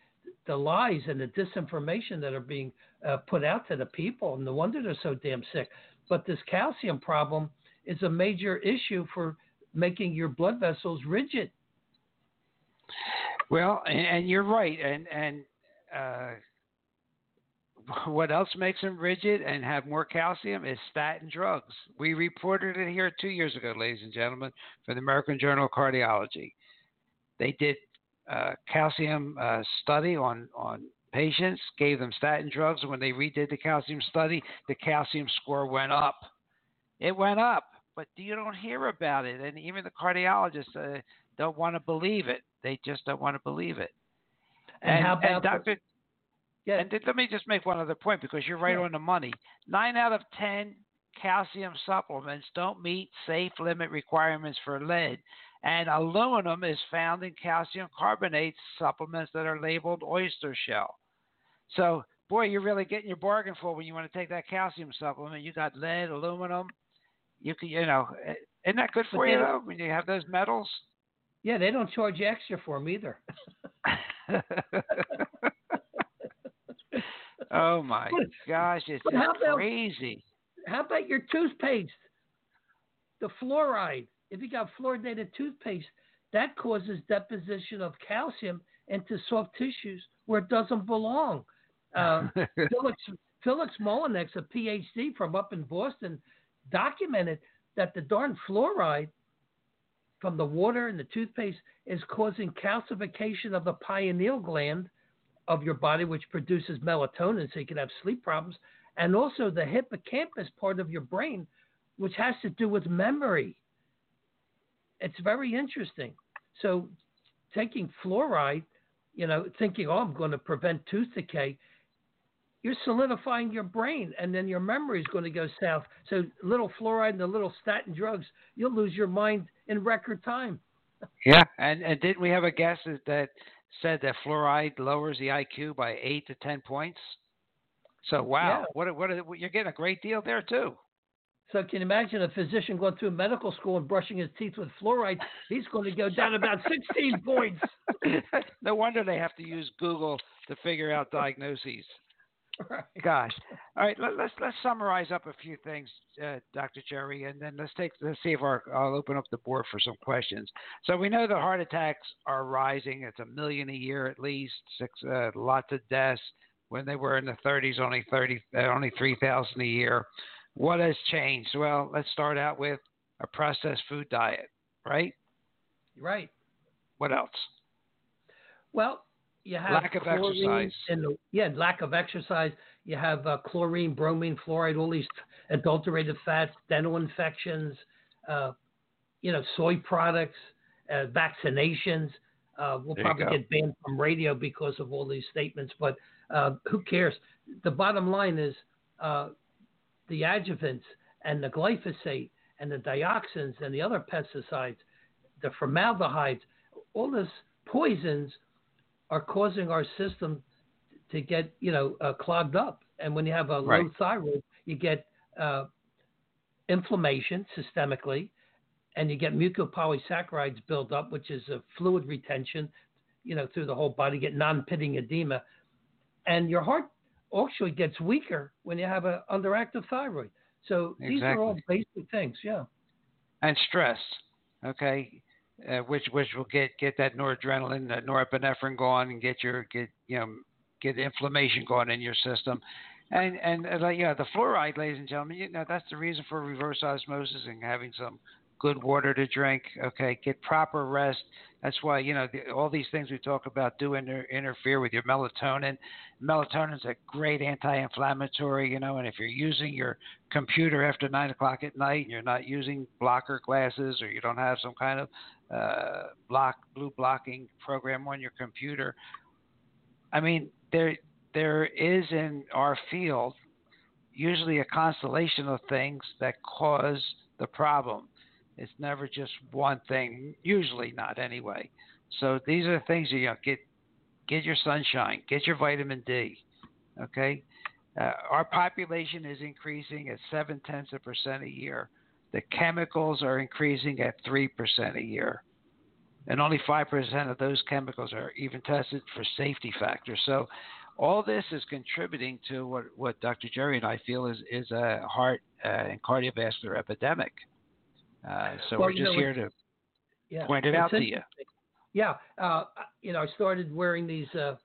the lies and the disinformation that are being uh, put out to the people. And no wonder they're so damn sick. But this calcium problem is a major issue for making your blood vessels rigid. Well, and, and you're right. And, and uh, what else makes them rigid and have more calcium is statin drugs. We reported it here two years ago, ladies and gentlemen, for the American Journal of Cardiology. They did uh, calcium uh, study on, on patients, gave them statin drugs. When they redid the calcium study, the calcium score went up. It went up, but you don't hear about it. And even the cardiologists uh, don't want to believe it. They just don't want to believe it. And, and how about and Doctor The, yeah. And th- let me just make one other point, because you're right yeah. on the money. Nine out of ten calcium supplements don't meet safe limit requirements for lead. And aluminum is found in calcium carbonate supplements that are labeled oyster shell. So, boy, you're really getting your bargain for when you want to take that calcium supplement. You got lead, aluminum. You can, you know, isn't that good for you, though, when you have those metals? Yeah, they don't charge you extra for them either. Oh, my gosh, it's how about, crazy. How about your toothpaste? The fluoride. If you got fluoridated toothpaste, that causes deposition of calcium into soft tissues where it doesn't belong. Uh, Felix, Felix Molinex, a P H D from up in Boston, documented that the darn fluoride from the water and the toothpaste is causing calcification of the pineal gland of your body, which produces melatonin, so you can have sleep problems, and also the hippocampus part of your brain, which has to do with memory. It's very interesting. So taking fluoride, you know, thinking, oh, I'm going to prevent tooth decay, you're solidifying your brain, and then your memory is going to go south. So little fluoride and a little statin drugs, you'll lose your mind in record time. Yeah, and, and didn't we have a guest that said that fluoride lowers the I Q by eight to ten points? So, wow, yeah. what, a, what, a, you're getting a great deal there, too. So can you imagine a physician going through medical school and brushing his teeth with fluoride? He's going to go down about sixteen points. No wonder they have to use Google to figure out diagnoses. Right. Gosh. All right. Let, let's let's summarize up a few things, uh, Doctor Jerry, and then let's take let's see if our, I'll open up the board for some questions. So we know the heart attacks are rising. It's a million a year at least. Six uh, lots of deaths. When they were in the thirties, only thirty, uh, only three thousand a year. What has changed? Well, let's start out with a processed food diet, right? Right. What else? Well, you have lack of exercise. And, yeah, lack of exercise. You have uh, chlorine, bromine, fluoride, all these adulterated fats, dental infections, uh, you know, soy products, uh, vaccinations. Uh, we'll there probably get banned from radio because of all these statements, but uh, who cares? The bottom line is uh, the adjuvants and the glyphosate and the dioxins and the other pesticides, the formaldehydes, all these poisons are causing our system to get, you know, uh, clogged up. And when you have a low right. thyroid, you get uh, inflammation systemically, and you get mucopolysaccharides build up, which is a fluid retention, you know, through the whole body. You get non-pitting edema, and your heart actually gets weaker when you have an underactive thyroid. So exactly. These are all basic things, yeah. And stress, okay. Uh, which which will get, get that noradrenaline, that norepinephrine going, and get your get you know get inflammation going in your system, and and uh, you know, the fluoride, ladies and gentlemen, you know that's the reason for reverse osmosis and having some good water to drink. Okay, get proper rest. That's why you know the, all these things we talk about do inter- interfere with your melatonin. Melatonin's a great anti-inflammatory, you know, and if you're using your computer after nine o'clock at night, and you're not using blocker glasses, or you don't have some kind of uh, block blue blocking program on your computer. I mean, there there is in our field usually a constellation of things that cause the problem. It's never just one thing, usually not anyway. So these are the things you know, get get your sunshine, get your vitamin D, okay? Uh, our population is increasing at seven-tenths of a percent a year. The chemicals are increasing at three percent a year. And only five percent of those chemicals are even tested for safety factors. So all this is contributing to what, what Doctor Jerry and I feel is, is a heart uh, and cardiovascular epidemic. Uh, so well, we're just know, here to yeah, point it out to you. Yeah. Uh, you know, I started wearing these uh,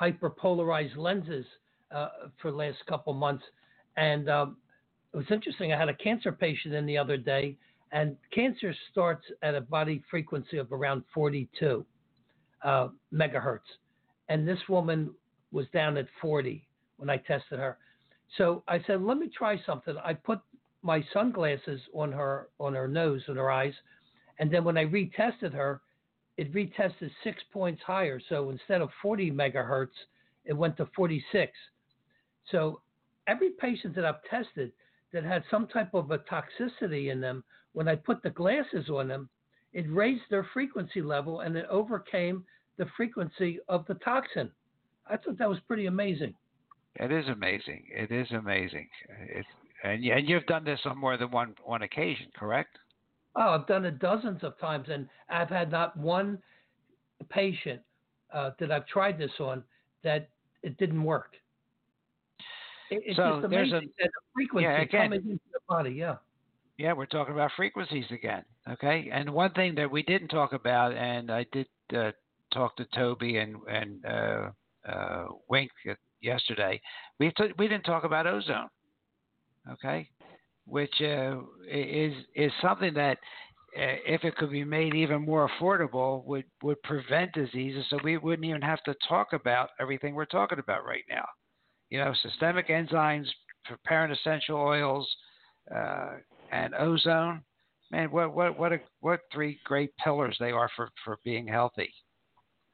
hyperpolarized lenses uh, for the last couple months. And um, it was interesting. I had a cancer patient in the other day. And cancer starts at a body frequency of around forty-two uh, megahertz. And this woman was down at forty when I tested her. So I said, let me try something. I put my sunglasses on her on her nose and her eyes, and then when I retested her, it retested six points higher. So instead of forty megahertz, it went to forty-six. So every patient that I've tested that had some type of a toxicity in them, when I put the glasses on them, it raised their frequency level and it overcame the frequency of the toxin. I thought that was pretty amazing. It is amazing. It is amazing. It's And and you've done this on more than one, one occasion, correct? Oh, I've done it dozens of times, and I've had not one patient uh, that I've tried this on that it didn't work. It, it's so just amazing there's a, that the frequency yeah, again, coming into the body, yeah. Yeah, we're talking about frequencies again, okay? And one thing that we didn't talk about, and I did uh, talk to Toby and, and uh, uh, Wink yesterday, we t- we didn't talk about ozone. Okay, which uh, is is something that, uh, if it could be made even more affordable, would, would prevent diseases. So we wouldn't even have to talk about everything we're talking about right now. You know, systemic enzymes, parent essential oils, uh, and ozone. Man, what what what a, what three great pillars they are for, for being healthy.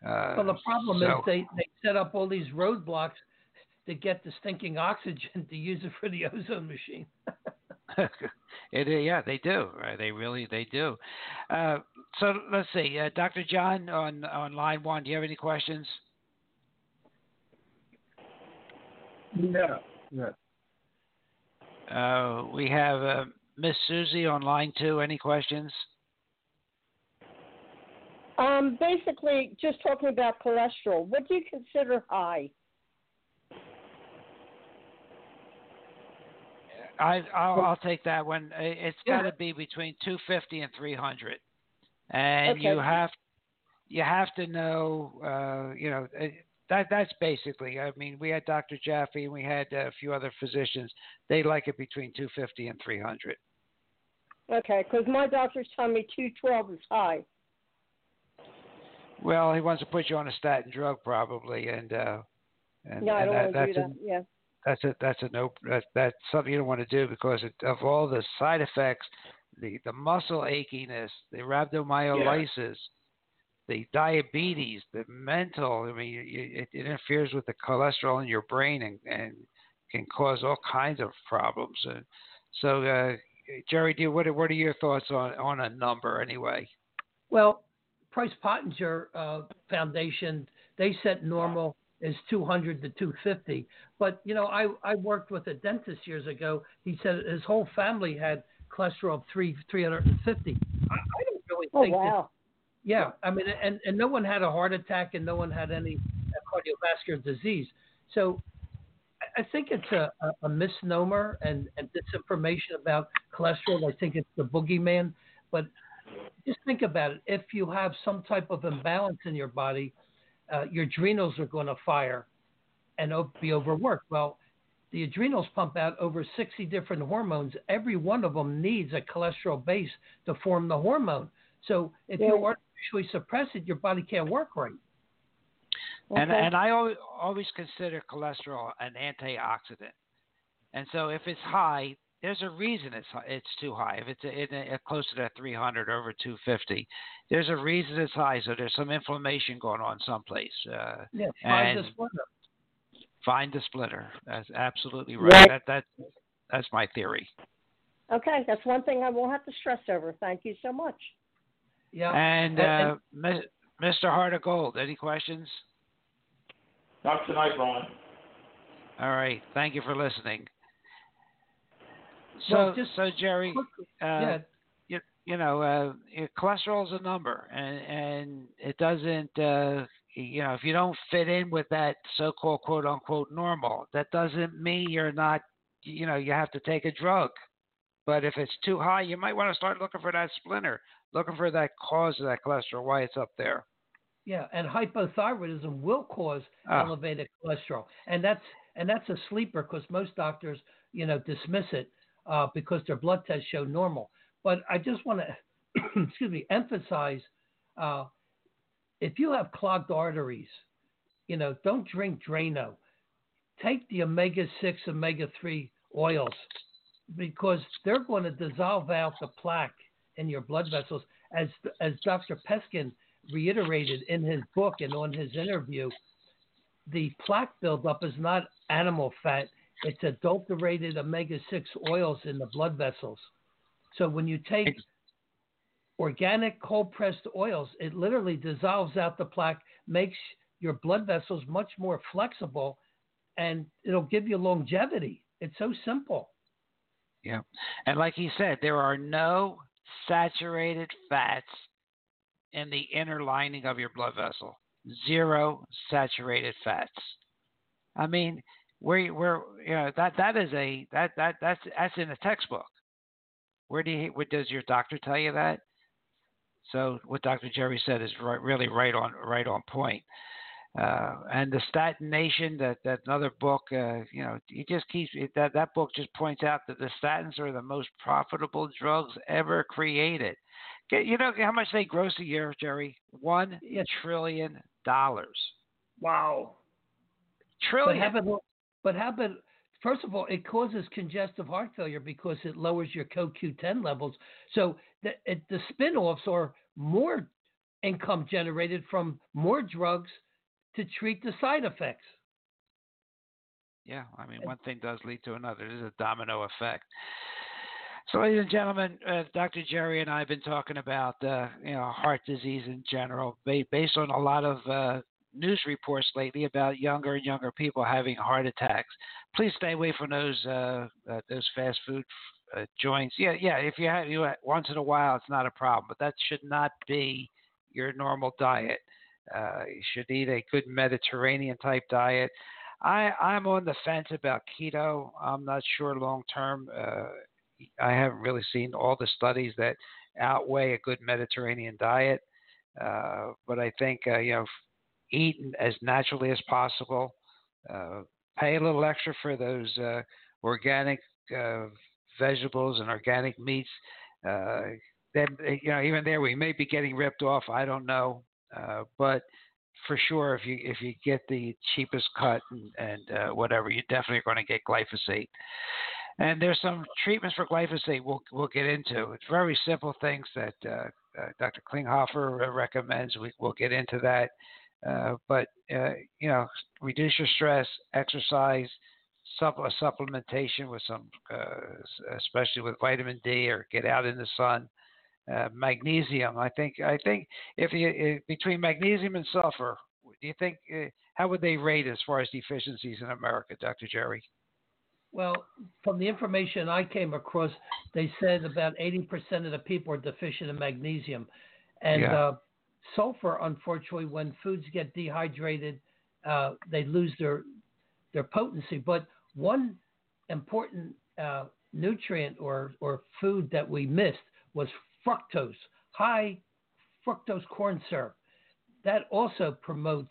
Uh, well, the problem so, is they, they set up all these roadblocks to get the stinking oxygen to use it for the ozone machine. it, yeah, they do. Right? They really, they do. Uh, so let's see. Uh, Doctor John on, on line one, do you have any questions? No. no. Uh, we have uh, Miss Susie on line two. Any questions? Um, basically, just talking about cholesterol. What do you consider high? I, I'll, I'll take that one. It's got to be between two fifty and three hundred, and okay. you have you have to know. Uh, you know that that's basically. I mean, we had Doctor Jaffe and we had a few other physicians. They like it between two fifty and three hundred. Okay, because my doctor's telling me two twelve is high. Well, he wants to put you on a statin drug probably, and uh, and, no, I don't and that, want to do that. A, yeah. That's a that's a no. That, that's something you don't want to do because it, of all the side effects, the, the muscle achiness, the rhabdomyolysis, yeah. the diabetes, the mental. I mean, you, it interferes with the cholesterol in your brain and, and can cause all kinds of problems. And so, uh, Jerry, do you, what what are your thoughts on, on a number anyway? Well, Price Pottinger uh, Foundation, they set normal is two hundred to two fifty. But, you know, I, I worked with a dentist years ago. He said his whole family had cholesterol of three hundred fifty. I, I don't really oh, think wow. that. Yeah. I mean, and, and no one had a heart attack and no one had any cardiovascular disease. So I think it's a, a, a misnomer and, and disinformation about cholesterol. I think it's the boogeyman. But just think about it. If you have some type of imbalance in your body, Uh, your adrenals are going to fire and be overworked. Well, the adrenals pump out over sixty different hormones. Every one of them needs a cholesterol base to form the hormone. So if yeah. you artificially suppress it, your body can't work right. Okay. And, and I always, always consider cholesterol an antioxidant. And so if it's high, there's a reason it's high, it's too high. If it's in a, closer to three hundred over two fifty, there's a reason it's high. So there's some inflammation going on someplace. Uh, yeah, find the splitter. Find the splitter. That's absolutely right. right. That, that that's my theory. Okay, that's one thing I won't have to stress over. Thank you so much. Yeah. And, uh, and Mister Heart of Gold, any questions? Not tonight, Ron. All right. Thank you for listening. So, well, just so Jerry, uh, yeah. you, you know, uh, cholesterol is a number, and, and it doesn't, uh, you know, if you don't fit in with that so-called quote-unquote normal, that doesn't mean you're not, you know, you have to take a drug. But if it's too high, you might want to start looking for that splinter, looking for that cause of that cholesterol, why it's up there. Yeah, and hypothyroidism will cause oh. elevated cholesterol, and that's and that's a sleeper because most doctors, you know, dismiss it. Uh, because their blood tests show normal. But I just want to, excuse me, emphasize, uh, if you have clogged arteries, you know, don't drink Drano. Take the omega six, omega three oils because they're going to dissolve out the plaque in your blood vessels. As, as Doctor Peskin reiterated in his book and on his interview, the plaque buildup is not animal fat. It's adulterated omega six oils in the blood vessels. So when you take organic cold-pressed oils, it literally dissolves out the plaque, makes your blood vessels much more flexible, and it'll give you longevity. It's so simple. Yeah. And like he said, there are no saturated fats in the inner lining of your blood vessel. Zero saturated fats. I mean... We're, we're, you know, that, that is a, that, that, that's, that's in a textbook. Where do you, where does your doctor tell you that? So what Doctor Jerry said is right, really right on, right on point. Uh, and the Statin Nation, that, that another book, uh, you know, it just keeps, it, that, that book just points out that the statins are the most profitable drugs ever created. You know how much they gross a year, Jerry? One yes. trillion dollars. Wow. Trillion. But how about, first of all, it causes congestive heart failure because it lowers your C O Q ten levels. So the, it, the spin-offs are more income generated from more drugs to treat the side effects. Yeah, I mean, one thing does lead to another. There's a domino effect. So, ladies and gentlemen, uh, Doctor Jerry and I have been talking about uh, you know, heart disease in general, ba- based on a lot of uh, news reports lately about younger and younger people having heart attacks. Please stay away from those uh, uh, those fast food uh, joints. Yeah, yeah. If you have you once in a while, it's not a problem, but that should not be your normal diet. Uh, you should eat a good Mediterranean type diet. I, I'm on the fence about keto. I'm not sure long term. Uh, I haven't really seen all the studies that outweigh a good Mediterranean diet. Uh, but I think, uh, you know, eating as naturally as possible, uh, pay a little extra for those uh, organic uh, vegetables and organic meats. Uh, then, you know, even there we may be getting ripped off. I don't know. Uh, but for sure, if you if you get the cheapest cut and, and uh, whatever, you're definitely going to get glyphosate. And there's some treatments for glyphosate we'll we'll get into. It's very simple things that uh, uh, Doctor Klinghoffer recommends. We, we'll get into that. Uh, but, uh, you know, reduce your stress, exercise, supp- supplementation with some, uh, especially with vitamin D, or get out in the sun. Uh, magnesium. I think, I think if you, if, between magnesium and sulfur, do you think, uh, how would they rate as far as deficiencies in America, Doctor Jerry? Well, from the information I came across, they said about eighty percent of the people are deficient in magnesium. And, yeah. uh, sulfur, unfortunately, when foods get dehydrated, uh, they lose their their potency. But one important uh, nutrient or, or food that we missed was fructose, high fructose corn syrup. That also promotes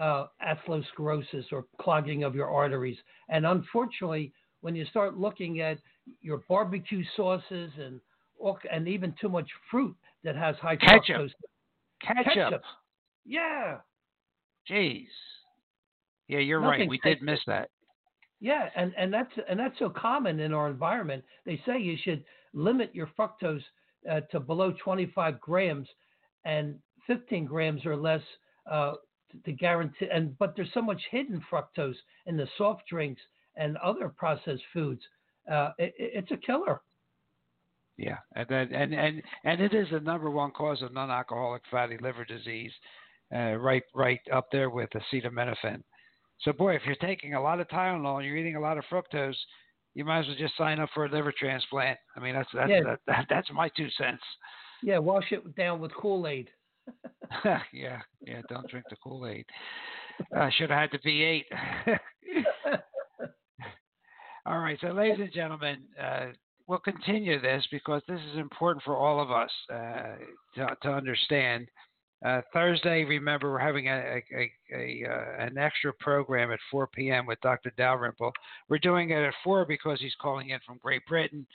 uh, atherosclerosis, or clogging of your arteries. And unfortunately, when you start looking at your barbecue sauces and and even too much fruit that has high Ketchup. fructose. Ketchup. Ketchup. Yeah. Jeez. Yeah, you're Nothing right. We did miss that. Yeah, and, and that's and that's so common in our environment. They say you should limit your fructose uh, to below twenty-five grams and fifteen grams or less uh, to, to guarantee. And but there's so much hidden fructose in the soft drinks and other processed foods. Uh, it, it's a killer. Yeah, and, and and and it is the number one cause of non-alcoholic fatty liver disease, uh, right right up there with acetaminophen. So, boy, if you're taking a lot of Tylenol and you're eating a lot of fructose, you might as well just sign up for a liver transplant. I mean, that's that's yeah. that, that, that's my two cents. Yeah, wash it down with Kool-Aid. yeah, yeah, don't drink the Kool-Aid. I uh, should have had the V eight. All right, so ladies and gentlemen, uh, we'll continue this because this is important for all of us uh, to, to understand. Uh, Thursday, remember, we're having a, a, a, a an extra program at four p.m. with Doctor Dalrymple. We're doing it at four because he's calling in from Great Britain,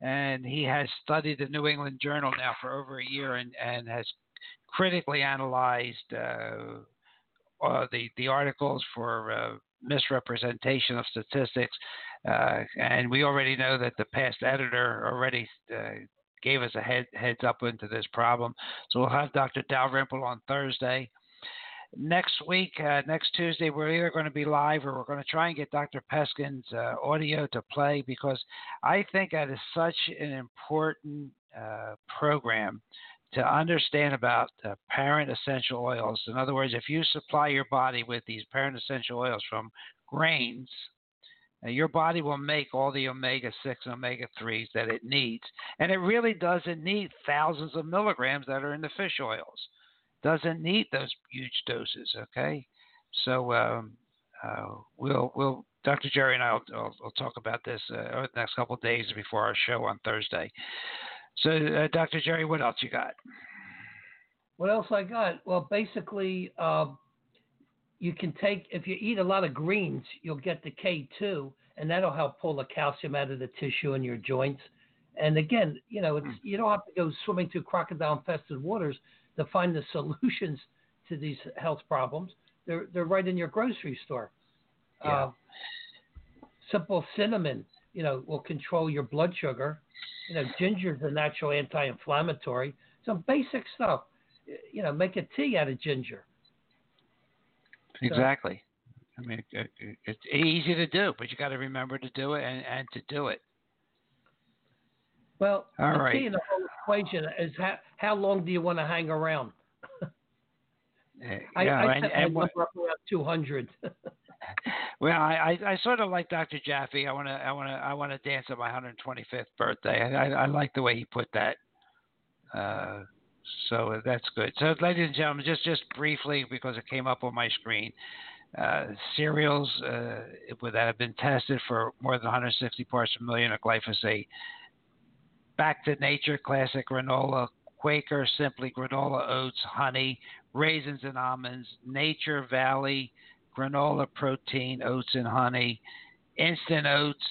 and he has studied the New England Journal now for over a year and, and has critically analyzed uh, uh, the, the articles for uh, misrepresentation of statistics. Uh, and we already know that the past editor already uh, gave us a head, heads up into this problem. So we'll have Doctor Dalrymple on Thursday. Next week, uh, next Tuesday, we're either going to be live or we're going to try and get Doctor Peskin's uh, audio to play, because I think that is such an important uh, program to understand about uh, parent essential oils. In other words, if you supply your body with these parent essential oils from grains, now, your body will make all the omega six and omega threes that it needs. And it really doesn't need thousands of milligrams that are in the fish oils. Doesn't need those huge doses, okay? So um, uh, we'll, we'll, Doctor Jerry and I will, will, will talk about this uh, over the next couple of days before our show on Thursday. So, uh, Doctor Jerry, what else you got? What else I got? Well, basically... Uh... You can take, if you eat a lot of greens, you'll get the K two, and that'll help pull the calcium out of the tissue in your joints. And again, you know, it's, you don't have to go swimming through crocodile-infested waters to find the solutions to these health problems. They're they're right in your grocery store. Yeah. Uh, simple cinnamon, you know, will control your blood sugar. You know, ginger is a natural anti-inflammatory. Some basic stuff. You know, make a tea out of ginger. Exactly. I mean, it, it, it's easy to do, but you got to remember to do it and, and to do it. Well, all the right. key in the whole equation is how, how long do you want to hang around? I, yeah, I kept and, my and number what, up around two hundred. Well, I, I, I sort of like Doctor Jaffe. I want to I want to I want to dance at my one hundred twenty-fifth birthday. I, I, I like the way he put that. Uh, so that's good. So, ladies and gentlemen, just just briefly, because it came up on my screen, uh, cereals uh, that have been tested for more than one hundred sixty parts per million of glyphosate. Back to Nature, classic granola, Quaker, simply granola, oats, honey, raisins and almonds, Nature Valley, granola, protein, oats and honey, instant oats,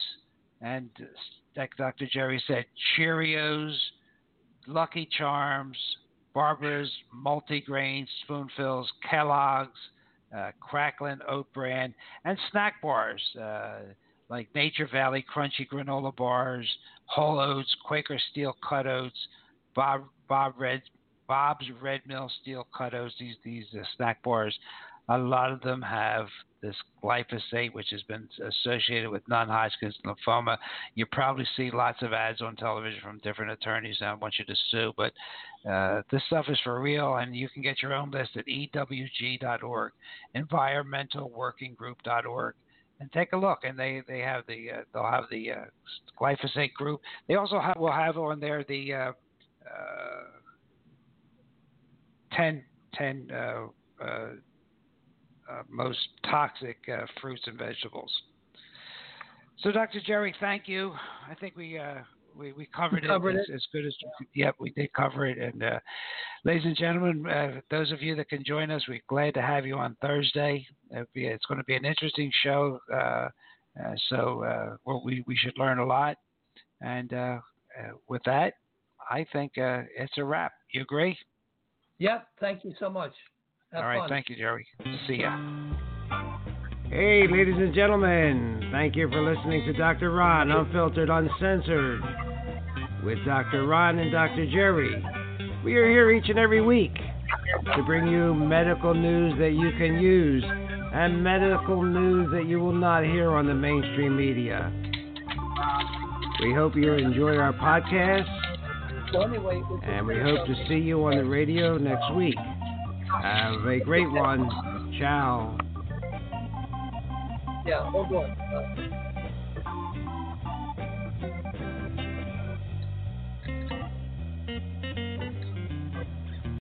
and like Doctor Jerry said, Cheerios, Lucky Charms, Barbara's, multigrain, Spoonfills, Kellogg's, uh, Cracklin, Oat Bran, and snack bars uh, like Nature Valley, crunchy granola bars, whole oats, Quaker steel cut oats, Bob, Bob Red, Bob's Red Mill steel cut oats, these, these uh, snack bars. A lot of them have this glyphosate, which has been associated with non-Hodgkin's lymphoma. You probably see lots of ads on television from different attorneys. I don't want you to sue, but uh, this stuff is for real, and you can get your own list at E W G dot org, environmental working group dot org, and take a look. And they, they have the uh, they'll have the uh, glyphosate group. They also have, will have on there the uh, uh, ten ten. Uh, uh, Uh, most toxic uh, fruits and vegetables. So, Doctor Jerry, thank you. I think we uh, we, we covered, we covered it, it. As, as good as we could. Yep, we did cover it. And, uh, ladies and gentlemen, uh, those of you that can join us, we're glad to have you on Thursday. It'll be, it's going to be an interesting show. Uh, uh, so, uh, well, we, we should learn a lot. And uh, uh, with that, I think uh, it's a wrap. You agree? Yep. Thank you so much. Have All right, fun. Thank you, Jerry. See ya. Hey, ladies and gentlemen, thank you for listening to Doctor Ron, Unfiltered, Uncensored, with Doctor Ron and Doctor Jerry. We are here each and every week to bring you medical news that you can use and medical news that you will not hear on the mainstream media. We hope you enjoy our podcast, and we hope to see you on the radio next week. Have a great one. Ciao. Yeah, hold on.